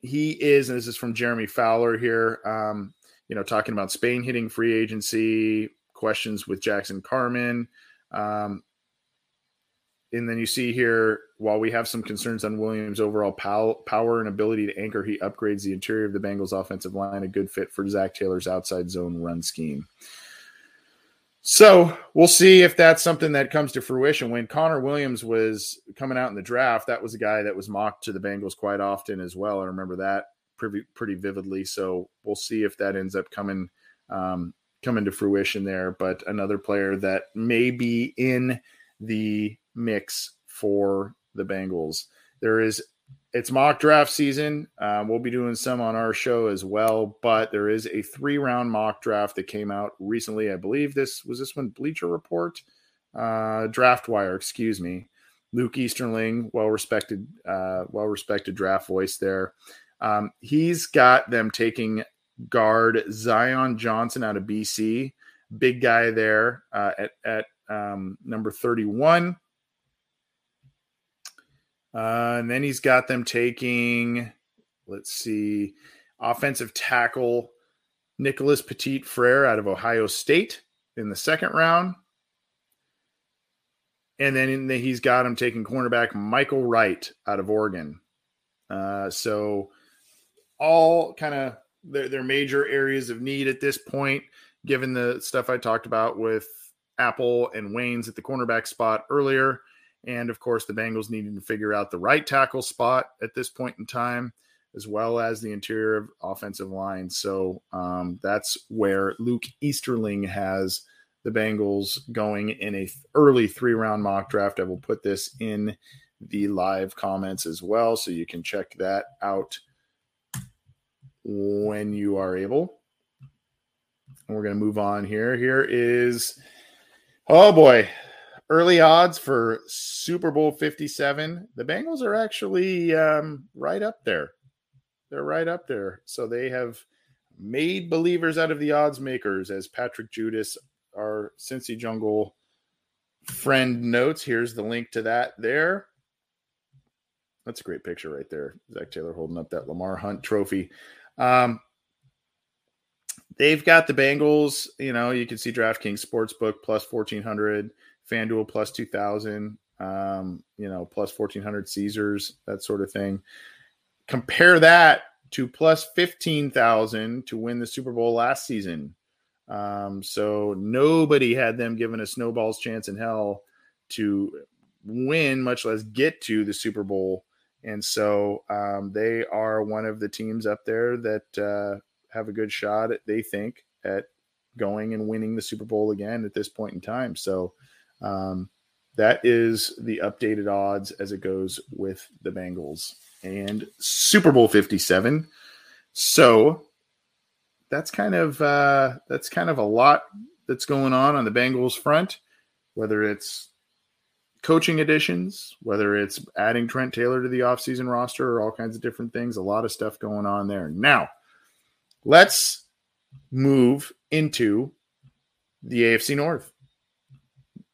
he is, and this is from Jeremy Fowler here, um, you know, talking about Spain hitting free agency, questions with Jackson Carman. Um, and then you see here, while we have some concerns on Williams' overall pow- power and ability to anchor, he upgrades the interior of the Bengals offensive line, a good fit for Zach Taylor's outside zone run scheme. So we'll see if that's something that comes to fruition. When Connor Williams was coming out in the draft, that was a guy that was mocked to the Bengals quite often as well. I remember that pretty, pretty vividly. So we'll see if that ends up coming, um, coming to fruition there. But another player that may be in the mix for the Bengals. There is it's mock draft season. Uh, we'll be doing some on our show as well, but there is a three-round mock draft that came out recently. I believe this was this one, Bleacher Report, uh, Draft Wire, excuse me. Luke Easterling, well-respected, uh, well-respected draft voice there. Um, he's got them taking guard Zion Johnson out of B C, big guy there uh, at at um, number thirty-one. Uh, and then he's got them taking, let's see, offensive tackle Nicholas Petit-Frere out of Ohio State in the second round. And then in the, he's got him taking cornerback Michael Wright out of Oregon. Uh, so all kind of their, their major areas of need at this point, given the stuff I talked about with Apple and Waynes at the cornerback spot earlier. And, of course, the Bengals needed to figure out the right tackle spot at this point in time, as well as the interior of offensive line. So um, that's where Luke Easterling has the Bengals going in a early three-round mock draft. I will put this in the live comments as well, so you can check that out when you are able. And we're going to move on here. Here is – oh, boy – early odds for Super Bowl fifty-seven. The Bengals are actually um, right up there. They're right up there. So they have made believers out of the odds makers, as Patrick Judas, our Cincy Jungle friend, notes. Here's the link to that there. That's a great picture right there. Zach Taylor holding up that Lamar Hunt trophy. Um, they've got the Bengals. You know, you can see DraftKings Sportsbook plus fourteen hundred. FanDuel plus two thousand, um, you know, plus fourteen hundred Caesars, that sort of thing. Compare that to plus fifteen thousand to win the Super Bowl last season. Um, so nobody had them given a snowball's chance in hell to win, much less get to the Super Bowl. And so um, they are one of the teams up there that uh, have a good shot, at, they think, at going and winning the Super Bowl again at this point in time. So um, that is the updated odds as it goes with the Bengals and Super Bowl fifty-seven. So that's kind of uh, that's kind of a lot that's going on on the Bengals front, whether it's coaching additions, whether it's adding Trent Taylor to the offseason roster or all kinds of different things, a lot of stuff going on there. Now, let's move into the A F C North.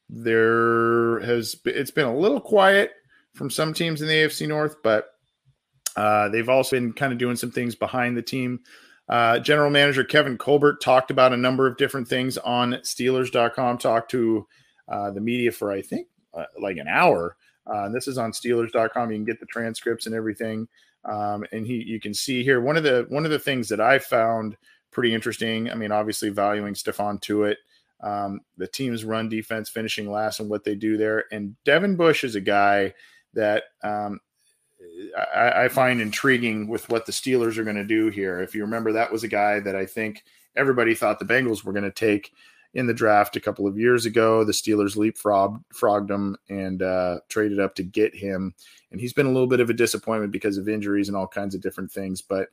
There has been, it's been a little quiet from some teams in the A F C North, but uh, they've also been kind of doing some things behind the team. Uh, General Manager Kevin Colbert talked about a number of different things on Steelers dot com, talked to uh, the media for, I think, Uh, like an hour. Uh, this is on Steelers dot com. You can get the transcripts and everything. Um, and he, you can see here, one of the, one of the things that I found pretty interesting. I mean, obviously valuing Stephon Tuitt, um, the team's run defense finishing last and what they do there. And Devin Bush is a guy that um, I, I find intriguing with what the Steelers are going to do here. If you remember, that was a guy that I think everybody thought the Bengals were going to take in the draft a couple of years ago. The Steelers leapfrogged him and uh, traded up to get him. And he's been a little bit of a disappointment because of injuries and all kinds of different things. But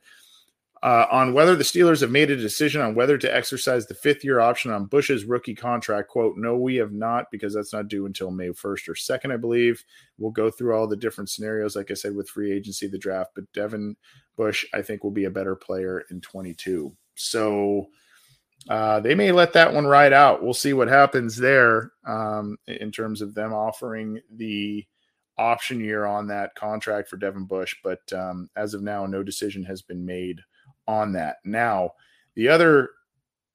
uh, on whether the Steelers have made a decision on whether to exercise the fifth-year option on Bush's rookie contract, quote, no, we have not, because that's not due until May first or second, I believe. We'll go through all the different scenarios, like I said, with free agency, the draft. But Devin Bush, I think, will be a better player in twenty-two. So Uh, they may let that one ride out. We'll see what happens there um, in terms of them offering the option year on that contract for Devin Bush. But um, as of now, no decision has been made on that. Now, the other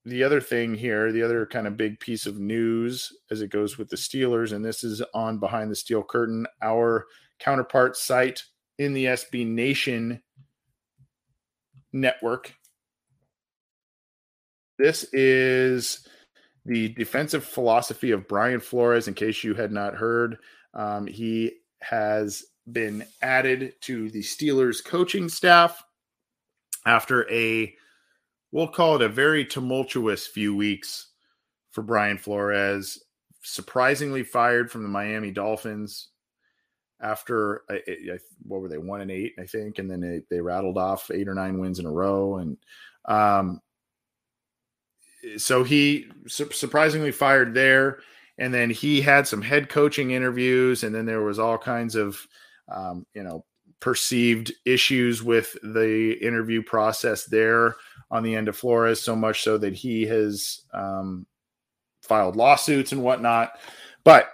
the other thing here, the other kind of big piece of news as it goes with the Steelers, and this is on Behind the Steel Curtain, our counterpart site in the S B Nation network. This is the defensive philosophy of Brian Flores, in case you had not heard. Um, he has been added to the Steelers coaching staff after a, we'll call it a very tumultuous few weeks for Brian Flores, surprisingly fired from the Miami Dolphins after, a, a, what were they, one and eight, I think, and then they, they rattled off eight or nine wins in a row. And, um, So he su- surprisingly fired there, and then he had some head coaching interviews, and then there was all kinds of, um, you know, perceived issues with the interview process there on the end of Flores, so much so that he has um, filed lawsuits and whatnot. But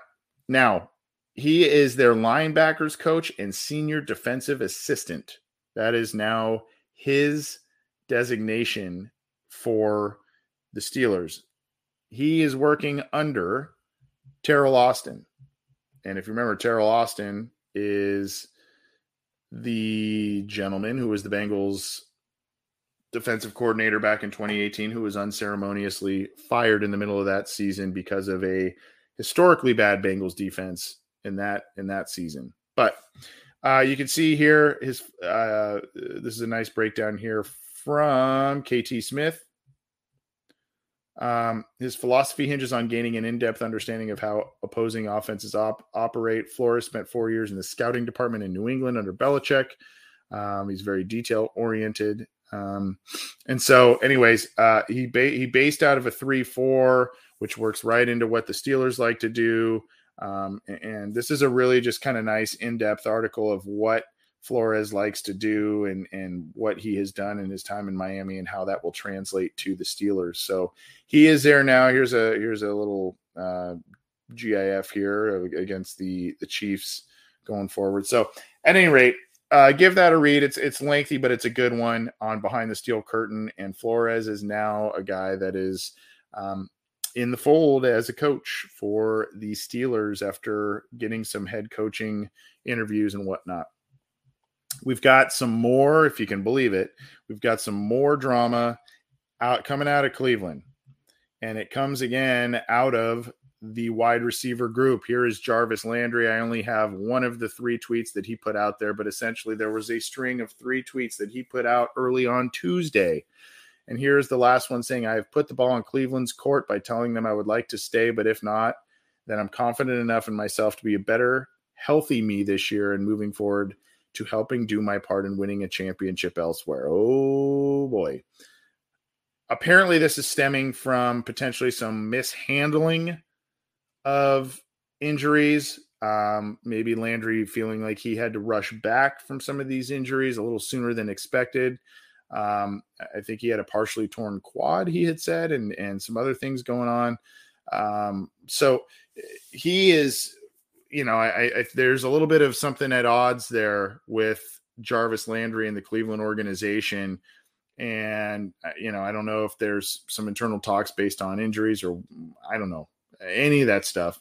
now he is their linebackers coach and senior defensive assistant. That is now his designation for the Steelers. He is working under Terrell Austin. And if you remember, Terrell Austin is the gentleman who was the Bengals defensive coordinator back in twenty eighteen, who was unceremoniously fired in the middle of that season because of a historically bad Bengals defense in that, in that season. But uh, you can see here, his uh, this is a nice breakdown here from K T Smith. Um, his philosophy hinges on gaining an in-depth understanding of how opposing offenses op- operate. Flores spent four years in the scouting department in New England under Belichick. Um, he's very detail-oriented. Um, and so anyways, uh, he, ba- he based out of a three four, which works right into what the Steelers like to do. Um, and, and this is a really just kind of nice in-depth article of what Flores likes to do and, and what he has done in his time in Miami and how that will translate to the Steelers. So he is there now. Here's a, here's a little uh, G I F here against the, the Chiefs going forward. So at any rate, uh, give that a read. It's, it's lengthy, but it's a good one on Behind the Steel Curtain. And Flores is now a guy that is um, in the fold as a coach for the Steelers after getting some head coaching interviews and whatnot. We've got some more, if you can believe it, we've got some more drama out coming out of Cleveland. And it comes again out of the wide receiver group. Here is Jarvis Landry. I only have one of the three tweets that he put out there, but essentially there was a string of three tweets that he put out early on Tuesday. And here's the last one saying, I have put the ball in Cleveland's court by telling them I would like to stay, but if not, then I'm confident enough in myself to be a better, healthy me this year and moving forward to helping do my part in winning a championship elsewhere. Oh, boy. Apparently this is stemming from potentially some mishandling of injuries. Um, maybe Landry feeling like he had to rush back from some of these injuries a little sooner than expected. Um, I think he had a partially torn quad, he had said, and, and some other things going on. Um, so he is, you know, I, I, there's a little bit of something at odds there with Jarvis Landry and the Cleveland organization. And, you know, I don't know if there's some internal talks based on injuries or I don't know, any of that stuff,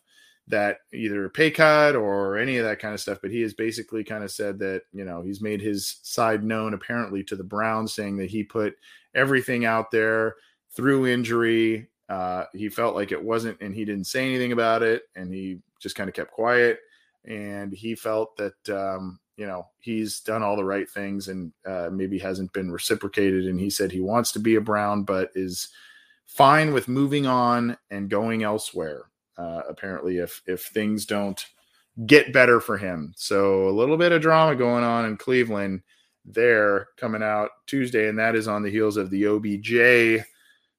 that either a pay cut or any of that kind of stuff. But he has basically kind of said that, you know, he's made his side known apparently to the Browns, saying that he put everything out there through injury. Uh, he felt like it wasn't, and he didn't say anything about it. And he just kind of kept quiet. And he felt that, um, you know, he's done all the right things and uh, maybe hasn't been reciprocated. And he said he wants to be a Brown, but is fine with moving on and going elsewhere. Uh, apparently if, if things don't get better for him. So a little bit of drama going on in Cleveland there coming out Tuesday. And that is on the heels of the O B J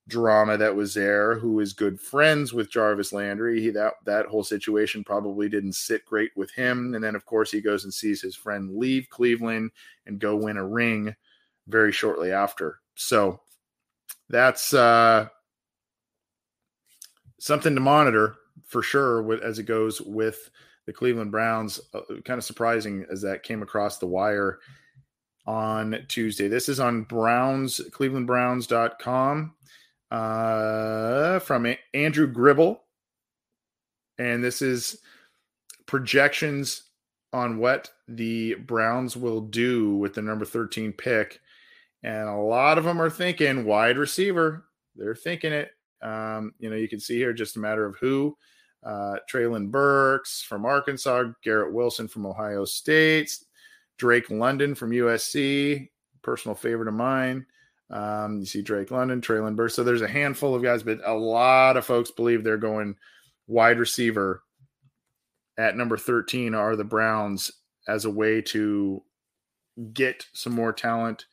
drama that was there, who is good friends with Jarvis Landry. He, that, that whole situation probably didn't sit great with him. And then, of course, he goes and sees his friend leave Cleveland and go win a ring very shortly after. So that's uh, something to monitor for sure with, as it goes with the Cleveland Browns. Uh, kind of surprising as that came across the wire on Tuesday. This is on Browns, Cleveland Browns dot com. Uh, from A- Andrew Gribble. And this is projections on what the Browns will do with the number thirteen pick. And a lot of them are thinking wide receiver. They're thinking it. Um, you know, you can see here just a matter of who. Uh, Traylon Burks from Arkansas, Garrett Wilson from Ohio State, Drake London from U S C, personal favorite of mine. Um, you see Drake London, Traylon Burks. So there's a handful of guys, but a lot of folks believe they're going wide receiver at number thirteen are the Browns as a way to get some more talent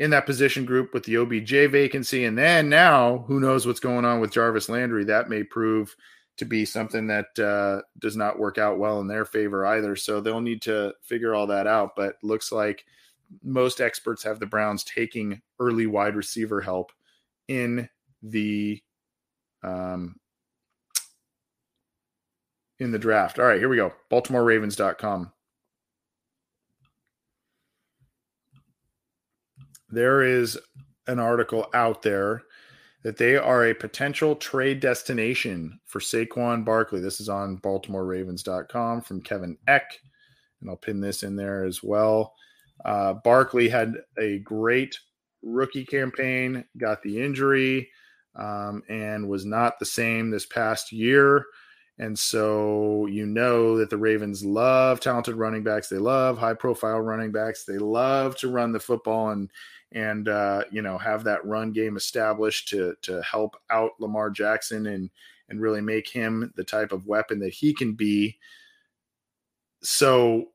in that position group with the O B J vacancy. And then now who knows what's going on with Jarvis Landry. That may prove to be something that uh, does not work out well in their favor either. So they'll need to figure all that out, but looks like most experts have the Browns taking early wide receiver help in the um, in the draft. All right, here we go. Baltimore Ravens dot com. There is an article out there that they are a potential trade destination for Saquon Barkley. This is on Baltimore Ravens dot com from Kevin Eck, and I'll pin this in there as well. Uh, Barkley had a great rookie campaign, got the injury, um, and was not the same this past year. And so you know that the Ravens love talented running backs. They love high-profile running backs. They love to run the football and and uh, you know, have that run game established to to help out Lamar Jackson and and really make him the type of weapon that he can be. So.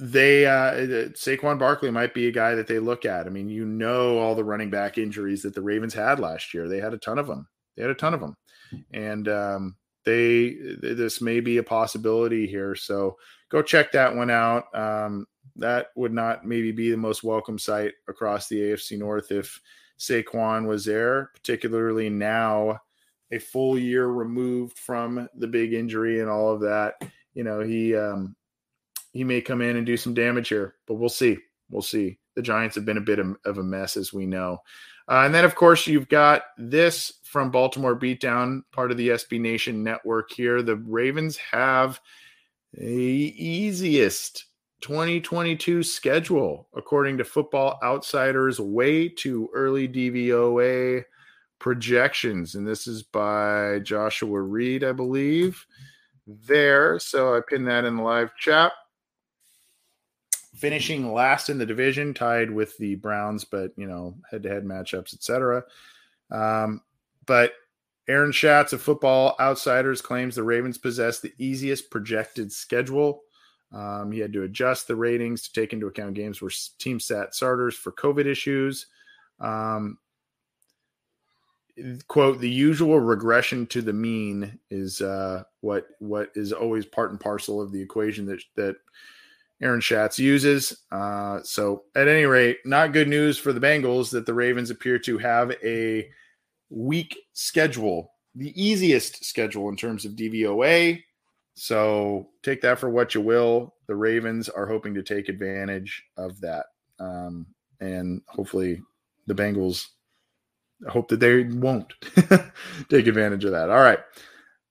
They uh, Saquon Barkley might be a guy that they look at. I mean, you know, all the running back injuries that the Ravens had last year, they had a ton of them. They had a ton of them. And um, they this may be a possibility here. So go check that one out. Um, that would not maybe be the most welcome sight across the A F C North if Saquon was there, particularly now a full year removed from the big injury and all of that. You know, he um, – He may come in and do some damage here, but we'll see. We'll see. The Giants have been a bit of a mess, as we know. Uh, and then, of course, you've got this from Baltimore Beatdown, part of the S B Nation network here. The Ravens have the easiest twenty twenty-two schedule, according to Football Outsiders' way too early D V O A projections, and this is by Joshua Reed, I believe, there. So I pinned that in the live chat. Finishing last in the division, tied with the Browns, but, you know, head-to-head matchups, et cetera. Um, but Aaron Schatz of Football Outsiders claims the Ravens possess the easiest projected schedule. Um, he had to adjust the ratings to take into account games where teams sat starters for COVID issues. Um, quote, the usual regression to the mean is uh, what what is always part and parcel of the equation that that Aaron Schatz uses. Uh, so at any rate, not good news for the Bengals that the Ravens appear to have a weak schedule, the easiest schedule in terms of D V O A. So take that for what you will. The Ravens are hoping to take advantage of that. Um, and hopefully the Bengals hope that they won't take advantage of that. All right.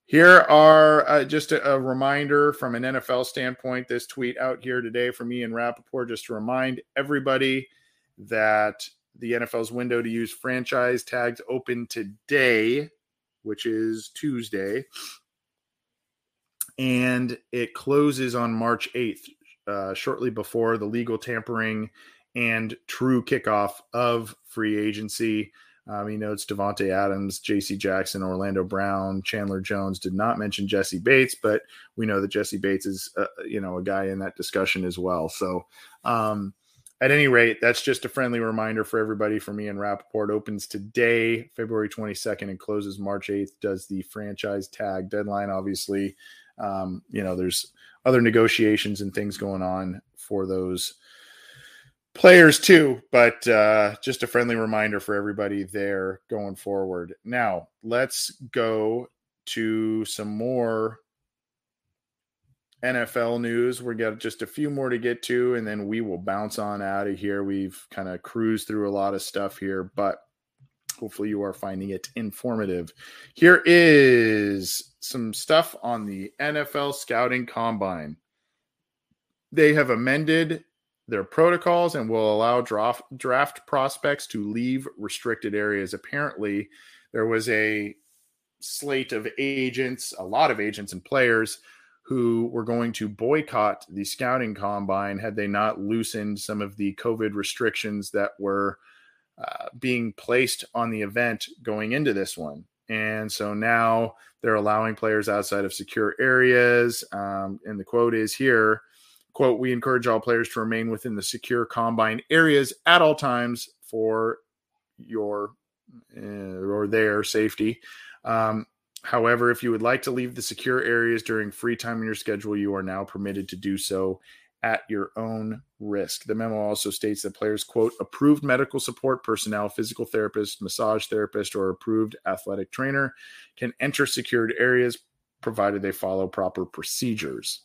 Here are uh, just a, a reminder from an N F L standpoint, this tweet out here today from Ian Rappaport, just to remind everybody that the N F L's window to use franchise tags open today, which is Tuesday, and it closes on March eighth, uh, shortly before the legal tampering and true kickoff of free agency. Um, he notes Devontae Adams, J C Jackson, Orlando Brown, Chandler Jones. Did not mention Jesse Bates, but we know that Jesse Bates is, uh, you know, a guy in that discussion as well. So um, at any rate, that's just a friendly reminder for everybody from Ian Rappaport. Opens today, February twenty-second, and closes March eighth. Does the franchise tag deadline, obviously. Um, you know, there's other negotiations and things going on for those players too, but uh, just a friendly reminder for everybody there going forward. Now, let's go to some more N F L news. We've got just a few more to get to, and then we will bounce on out of here. We've kind of cruised through a lot of stuff here, but hopefully you are finding it informative. Here is some stuff on the N F L Scouting Combine. They have amended their protocols and will allow draft, draft prospects to leave restricted areas. Apparently, there was a slate of agents, a lot of agents and players who were going to boycott the scouting combine had they not loosened some of the COVID restrictions that were uh, being placed on the event going into this one. And so now they're allowing players outside of secure areas. Um, and the quote is here, quote, we encourage all players to remain within the secure combine areas at all times for your uh, or their safety. Um, however, if you would like to leave the secure areas during free time in your schedule, you are now permitted to do so at your own risk. The memo also states that players, quote, approved medical support personnel, physical therapist, massage therapist, or approved athletic trainer can enter secured areas provided they follow proper procedures.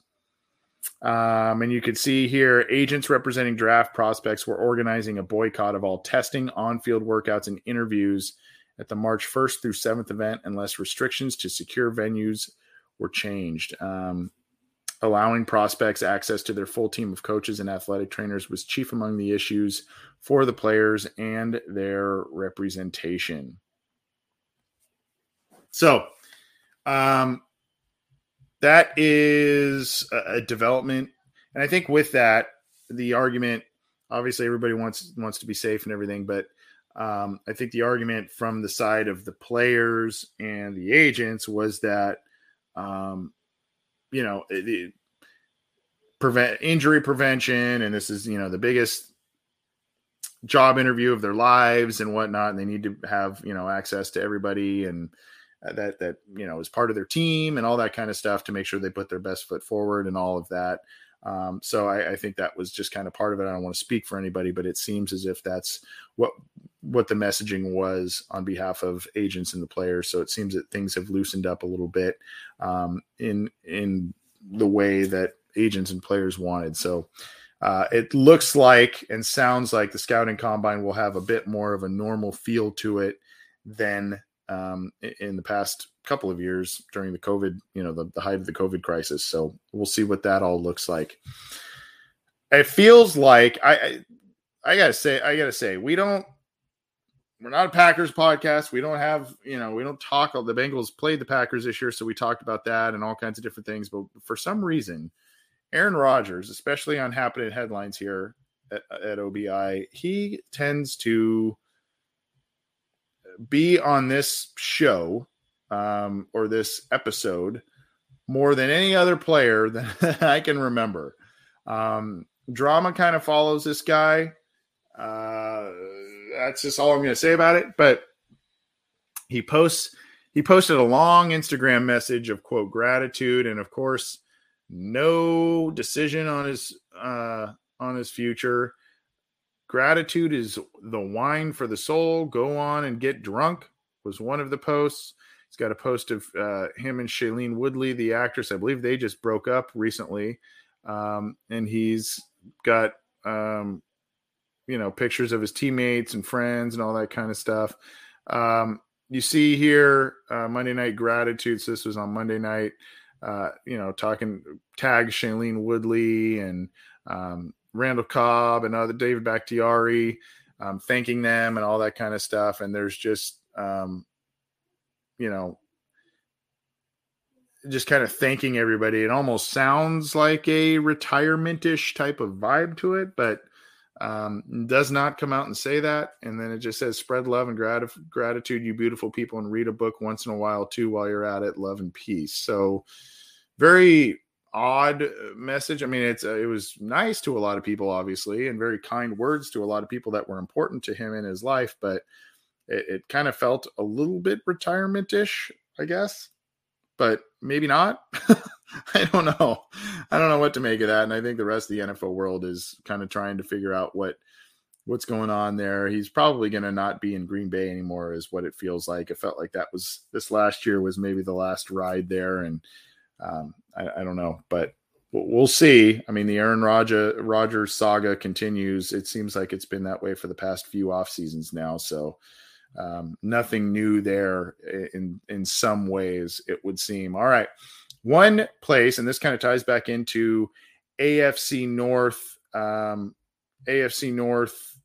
Um, and you can see here, agents representing draft prospects were organizing a boycott of all testing, on-field workouts, and interviews at the March first through seventh event unless restrictions to secure venues were changed. Um, allowing prospects access to their full team of coaches and athletic trainers was chief among the issues for the players and their representation. So, um, that is a development. And I think with that, the argument, obviously everybody wants wants to be safe and everything, but um, I think the argument from the side of the players and the agents was that, um, you know, it, it prevent injury prevention, and this is, you know, the biggest job interview of their lives and whatnot, and they need to have, you know, access to everybody and that, that, you know, is part of their team and all that kind of stuff to make sure they put their best foot forward and all of that. Um, so I, I think that was just kind of part of it. I don't want to speak for anybody, but it seems as if that's what, what the messaging was on behalf of agents and the players. So it seems that things have loosened up a little bit um, in, in the way that agents and players wanted. So uh, it looks like, and sounds like, the scouting combine will have a bit more of a normal feel to it than um, in the past couple of years during the COVID, you know, the, the height of the COVID crisis. So we'll see what that all looks like. It feels like I, I, I gotta say, I gotta say, we don't, we're not a Packers podcast. We don't have, you know, we don't talk. The Bengals played the Packers this year, so we talked about that and all kinds of different things. But for some reason, Aaron Rodgers, especially on Happening Headlines here at, at O B I, he tends to be on this show um, or this episode more than any other player that I can remember. Um, drama kind of follows this guy. Uh, that's just all I'm going to say about it. But he posts, he posted a long Instagram message of, quote, gratitude. And of course, no decision on his, uh, on his future. Gratitude is the wine for the soul. Go on and get drunk was one of the posts. He's got a post of uh, him and Shailene Woodley, the actress. I believe they just broke up recently. Um, and he's got, um, you know, pictures of his teammates and friends and all that kind of stuff. Um, you see here, uh, Monday Night Gratitude. So this was on Monday night, uh, you know, talking tags Shailene Woodley and um, Randall Cobb and other David Bakhtiari, um, thanking them and all that kind of stuff. And there's just, um, you know, just kind of thanking everybody. It almost sounds like a retirement-ish type of vibe to it, but um, does not come out and say that. And then it just says, spread love and grat- gratitude, you beautiful people, and read a book once in a while too while you're at it. Love and peace. So very odd message. I mean, it's uh, it was nice to a lot of people, obviously, and very kind words to a lot of people that were important to him in his life, but it, it kind of felt a little bit retirement-ish, I guess, but maybe not. I don't know. I don't know what to make of that. And I think the rest of the N F L world is kind of trying to figure out what, what's going on there. He's probably going to not be in Green Bay anymore is what it feels like. It felt like that was, this last year was maybe the last ride there. And um, I, I don't know, but we'll see. I mean, the Aaron Rodger, Rodgers saga continues. It seems like it's been that way for the past few off seasons now. So Um, nothing new there in, in some ways, it would seem. All right. One place, and this kind of ties back into A F C North, um, A F C North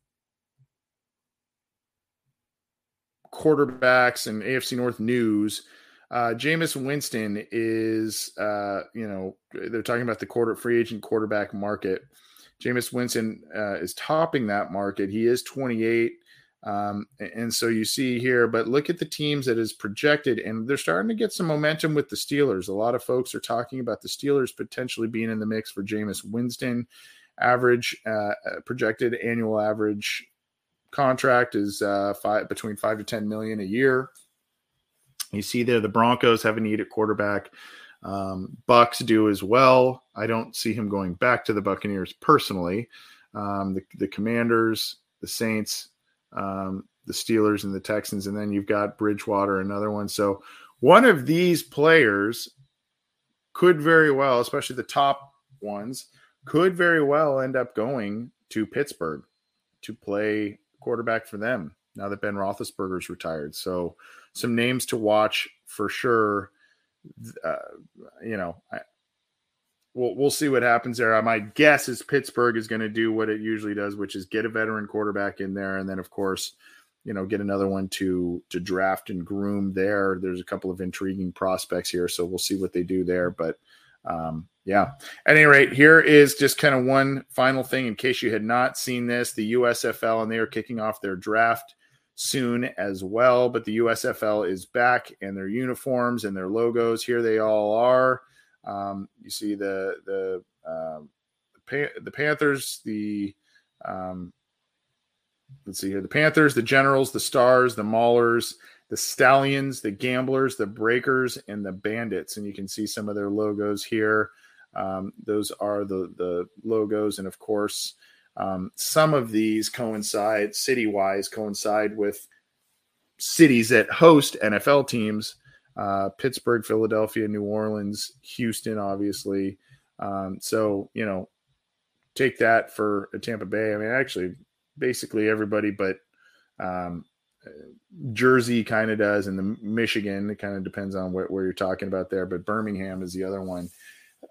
quarterbacks and A F C North news. Uh, Jameis Winston is, uh, you know, they're talking about the quarter free agent quarterback market. Jameis Winston uh, is topping that market. He is twenty-eight. Um, and so you see here, but look at the teams that is projected, and they're starting to get some momentum with the Steelers. A lot of folks are talking about the Steelers potentially being in the mix for Jameis Winston. Average uh, projected annual average contract is uh, five, between five to ten million a year. You see there, the Broncos have a need at quarterback. Um, Bucks do as well. I don't see him going back to the Buccaneers personally. Um, the, the Commanders, the Saints, um, the Steelers and the Texans, and then you've got Bridgewater, another one. So one of these players could very well, especially the top ones, could very well end up going to Pittsburgh to play quarterback for them now that Ben Roethlisberger's retired. So some names to watch for sure. Uh, you know, I, We'll, we'll see what happens there. My guess is Pittsburgh is going to do what it usually does, which is get a veteran quarterback in there. And then, of course, you know, get another one to to draft and groom there. There's a couple of intriguing prospects here, so we'll see what they do there. But, um, yeah. At any rate, here is just kind of one final thing in case you had not seen this. The U S F L, and they are kicking off their draft soon as well. But the U S F L is back, and their uniforms and their logos, here they all are. Um, you see the the um, the, pa- the Panthers, the um, let's see here, the Panthers, the Generals, the Stars, the Maulers, the Stallions, the Gamblers, the Breakers, and the Bandits. And you can see some of their logos here. Um, those are the the logos, and of course, um, some of these coincide city-wise, coincide with cities that host N F L teams. Uh, Pittsburgh, Philadelphia, New Orleans, Houston, obviously. Um, so, you know, take that for Tampa Bay. I mean, actually, basically everybody but um, Jersey kind of does, and the Michigan, it kind of depends on where, where you're talking about there. But Birmingham is the other one.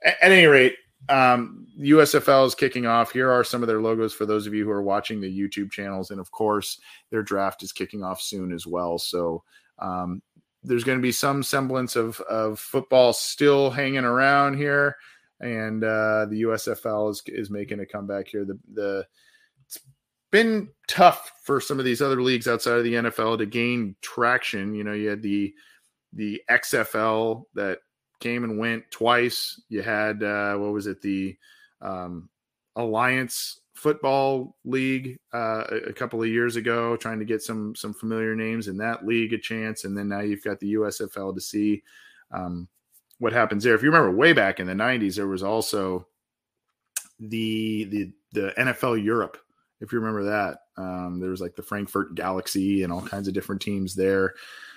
At, at any rate, um, U S F L is kicking off. Here are some of their logos for those of you who are watching the YouTube channels. And, of course, their draft is kicking off soon as well. So um, there's going to be some semblance of, of football still hanging around here. And uh, the U S F L is is making a comeback here. The the it's been tough for some of these other leagues outside of the N F L to gain traction. You know, you had the the X F L that came and went twice. You had uh, what was it the um, Alliance Football League uh, a, a couple of years ago, trying to get some some familiar names in that league a chance. And then now you've got the U S F L to see. Um, What happens there? If you remember way back in the nineties, there was also the the the N F L Europe. If you remember that, um, there was like the Frankfurt Galaxy and all kinds of different teams there.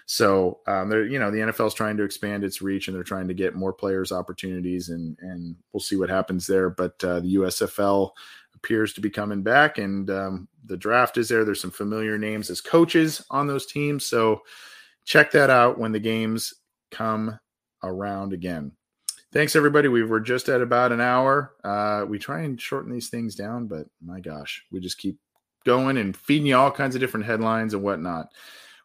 So um, there, you know, the N F L is trying to expand its reach and they're trying to get more players opportunities, and and we'll see what happens there. But uh, the U S F L appears to be coming back, and um, the draft is there. There's some familiar names as coaches on those teams, so check that out when the games come around again. Thanks everybody. We were just at about an hour. Uh, we try and shorten these things down, but my gosh, we just keep going and feeding you all kinds of different headlines and whatnot.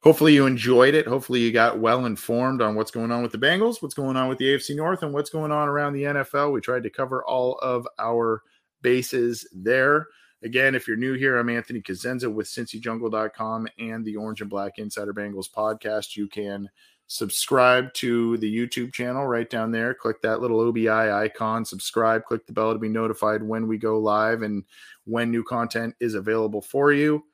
Hopefully you enjoyed it. Hopefully you got well informed on what's going on with the Bengals, what's going on with the A F C North, and what's going on around the N F L. We tried to cover all of our bases there. Again, if you're new here, I'm Anthony Cazenza with Cincy Jungle dot com and the Orange and Black Insider Bengals podcast. You can subscribe to the YouTube channel right down there. Click that little O B I icon, subscribe, click the bell to be notified when we go live and when new content is available for you.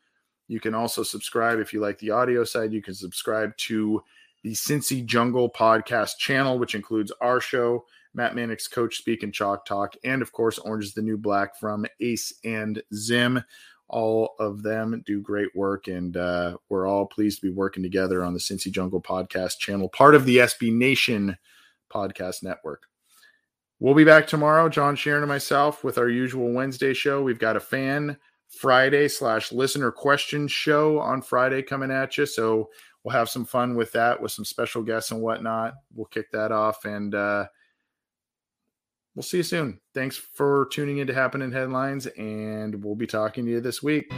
You can also subscribe if you like the audio side. You can subscribe to the Cincy Jungle podcast channel, which includes our show, Matt Manick's Coach Speak and Chalk Talk, and of course, Orange is the New Black from Ace and Zim. All of them do great work, and uh, we're all pleased to be working together on the Cincy Jungle podcast channel, part of the S B Nation podcast network. We'll be back tomorrow, John Sheeran and myself, with our usual Wednesday show. We've got a Fan Friday slash listener question show on Friday coming at you, so we'll have some fun with that, with some special guests and whatnot. We'll kick that off, and uh, we'll see you soon. Thanks for tuning into Happening Headlines, and we'll be talking to you this week.